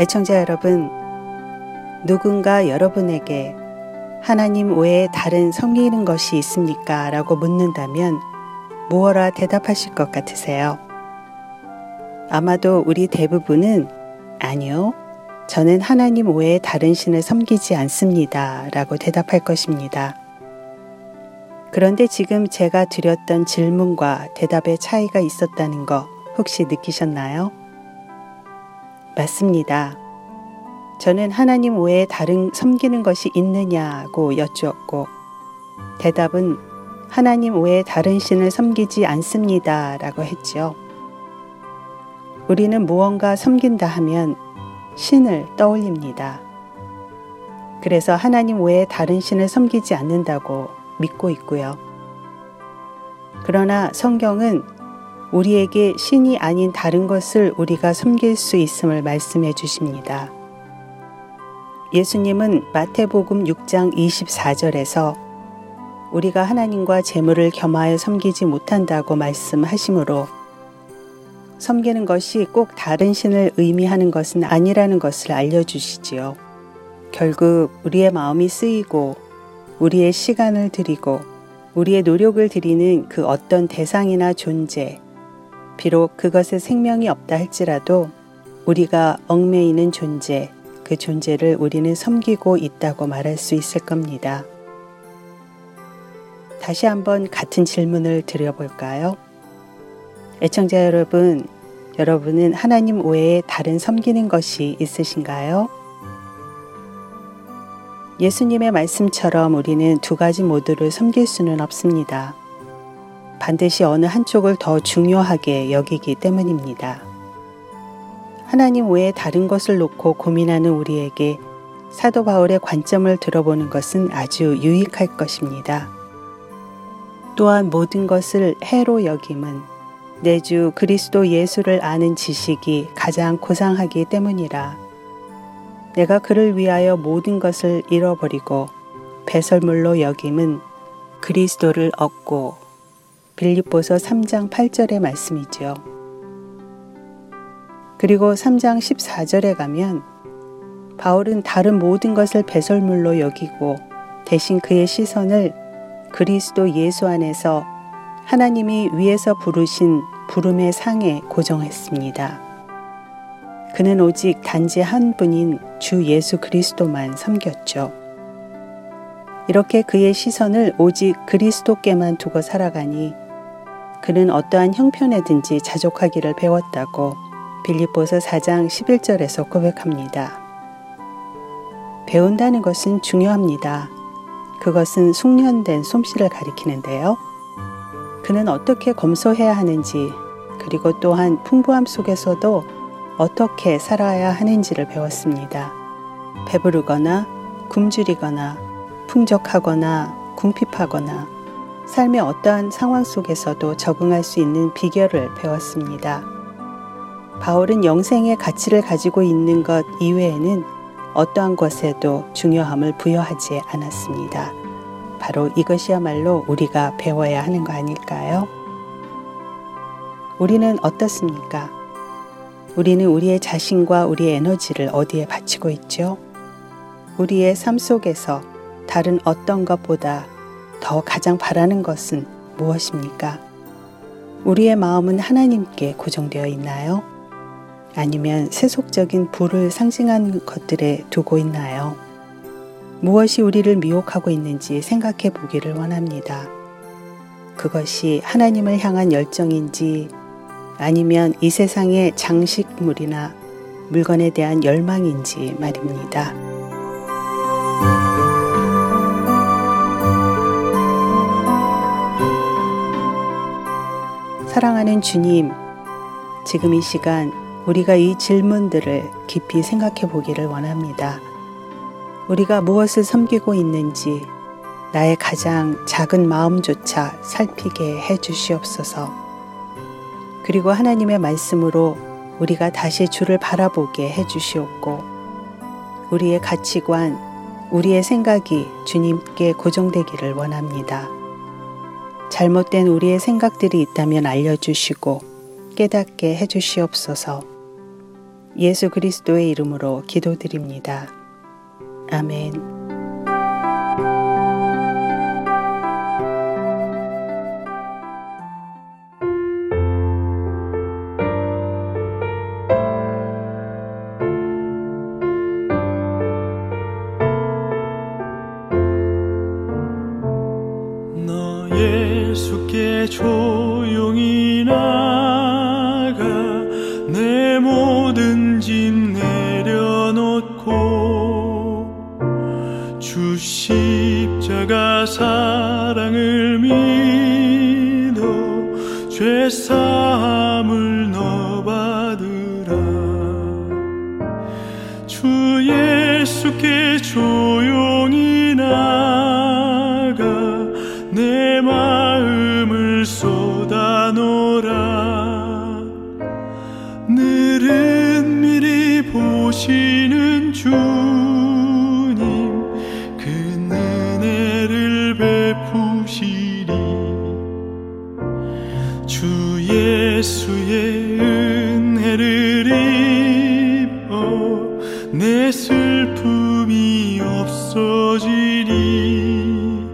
애청자 여러분, 누군가 여러분에게 하나님 외에 다른 섬기는 것이 있습니까? 라고 묻는다면 무엇라 대답하실 것 같으세요? 아마도 우리 대부분은 아니요, 저는 하나님 외에 다른 신을 섬기지 않습니다. 라고 대답할 것입니다. 그런데 지금 제가 드렸던 질문과 대답의 차이가 있었다는 거 혹시 느끼셨나요? 맞습니다. 저는 하나님 외에 다른 섬기는 것이 있느냐고 여쭈었고, 대답은 하나님 외에 다른 신을 섬기지 않습니다. 라고 했지요. 우리는 무언가 섬긴다 하면 신을 떠올립니다. 그래서 하나님 외에 다른 신을 섬기지 않는다고 믿고 있고요. 그러나 성경은 우리에게 신이 아닌 다른 것을 우리가 섬길 수 있음을 말씀해 주십니다. 예수님은 마태복음 육 장 이십사 절에서 우리가 하나님과 재물을 겸하여 섬기지 못한다고 말씀하시므로 섬기는 것이 꼭 다른 신을 의미하는 것은 아니라는 것을 알려주시지요. 결국 우리의 마음이 쓰이고 우리의 시간을 드리고 우리의 노력을 드리는 그 어떤 대상이나 존재, 비록 그것에 생명이 없다 할지라도 우리가 얽매이는 존재, 그 존재를 우리는 섬기고 있다고 말할 수 있을 겁니다. 다시 한번 같은 질문을 드려볼까요? 애청자 여러분, 여러분은 하나님 외에 다른 섬기는 것이 있으신가요? 예수님의 말씀처럼 우리는 두 가지 모두를 섬길 수는 없습니다. 반드시 어느 한쪽을 더 중요하게 여기기 때문입니다. 하나님 외에 다른 것을 놓고 고민하는 우리에게 사도 바울의 관점을 들어보는 것은 아주 유익할 것입니다. 또한 모든 것을 해로 여김은 내 주 그리스도 예수를 아는 지식이 가장 고상하기 때문이라. 내가 그를 위하여 모든 것을 잃어버리고 배설물로 여김은 그리스도를 얻고, 빌립보서 삼 장 팔 절의 말씀이죠. 그리고 삼 장 십사 절에 가면 바울은 다른 모든 것을 배설물로 여기고 대신 그의 시선을 그리스도 예수 안에서 하나님이 위에서 부르신 부름의 상에 고정했습니다. 그는 오직 단지 한 분인 주 예수 그리스도만 섬겼죠. 이렇게 그의 시선을 오직 그리스도께만 두고 살아가니 그는 어떠한 형편에든지 자족하기를 배웠다고 빌립보서 사 장 십일 절에서 고백합니다. 배운다는 것은 중요합니다. 그것은 숙련된 솜씨를 가리키는데요. 그는 어떻게 검소해야 하는지, 그리고 또한 풍부함 속에서도 어떻게 살아야 하는지를 배웠습니다. 배부르거나 굶주리거나 풍족하거나 궁핍하거나 삶의 어떠한 상황 속에서도 적응할 수 있는 비결을 배웠습니다. 바울은 영생의 가치를 가지고 있는 것 이외에는 어떠한 것에도 중요함을 부여하지 않았습니다. 바로 이것이야말로 우리가 배워야 하는 거 아닐까요? 우리는 어떻습니까? 우리는 우리의 자신과 우리의 에너지를 어디에 바치고 있죠? 우리의 삶 속에서 다른 어떤 것보다 더 가장 바라는 것은 무엇입니까? 우리의 마음은 하나님께 고정되어 있나요? 아니면 세속적인 부를 상징한 것들에 두고 있나요? 무엇이 우리를 미혹하고 있는지 생각해 보기를 원합니다. 그것이 하나님을 향한 열정인지 아니면 이 세상의 장식물이나 물건에 대한 열망인지 말입니다. 사랑하는 주님, 지금 이 시간 우리가 이 질문들을 깊이 생각해 보기를 원합니다. 우리가 무엇을 섬기고 있는지 나의 가장 작은 마음조차 살피게 해주시옵소서. 그리고 하나님의 말씀으로 우리가 다시 주를 바라보게 해주시옵고, 우리의 가치관, 우리의 생각이 주님께 고정되기를 원합니다. 잘못된 우리의 생각들이 있다면 알려주시고 깨닫게 해주시옵소서. 예수 그리스도의 이름으로 기도드립니다. 아멘. 너 예수께 조용히 나가 내 모든 짐 내려놓고 주 십자가 사랑을 믿어 죄 사함을 너 받으라. 주 예수께 조용히 나가 내 마음을 쏟아놓으라. 늘은 미리 보시는 주 예수의 은혜를 입어 내 슬픔이 없어지리.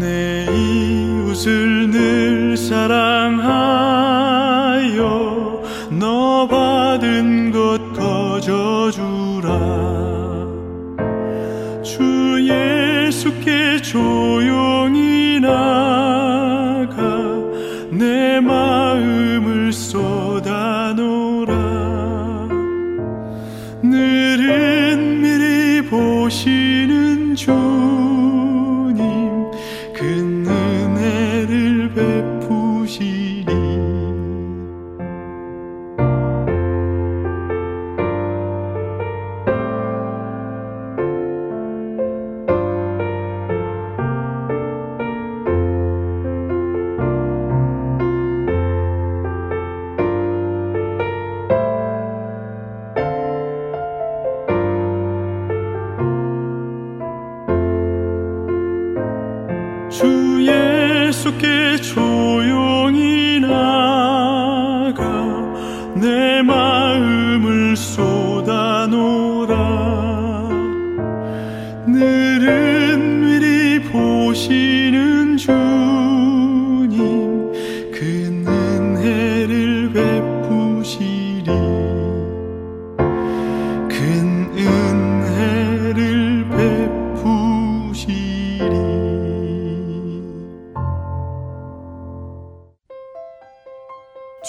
내 이웃을 늘 사랑하여 너 받은 것 거저주라. 주 예수께 조용히 나가 내 마음을 쏟아놓으라. 늘은 미리 보시는 주님 큰 은혜를 베푸시리.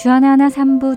주안의 하나 삼 부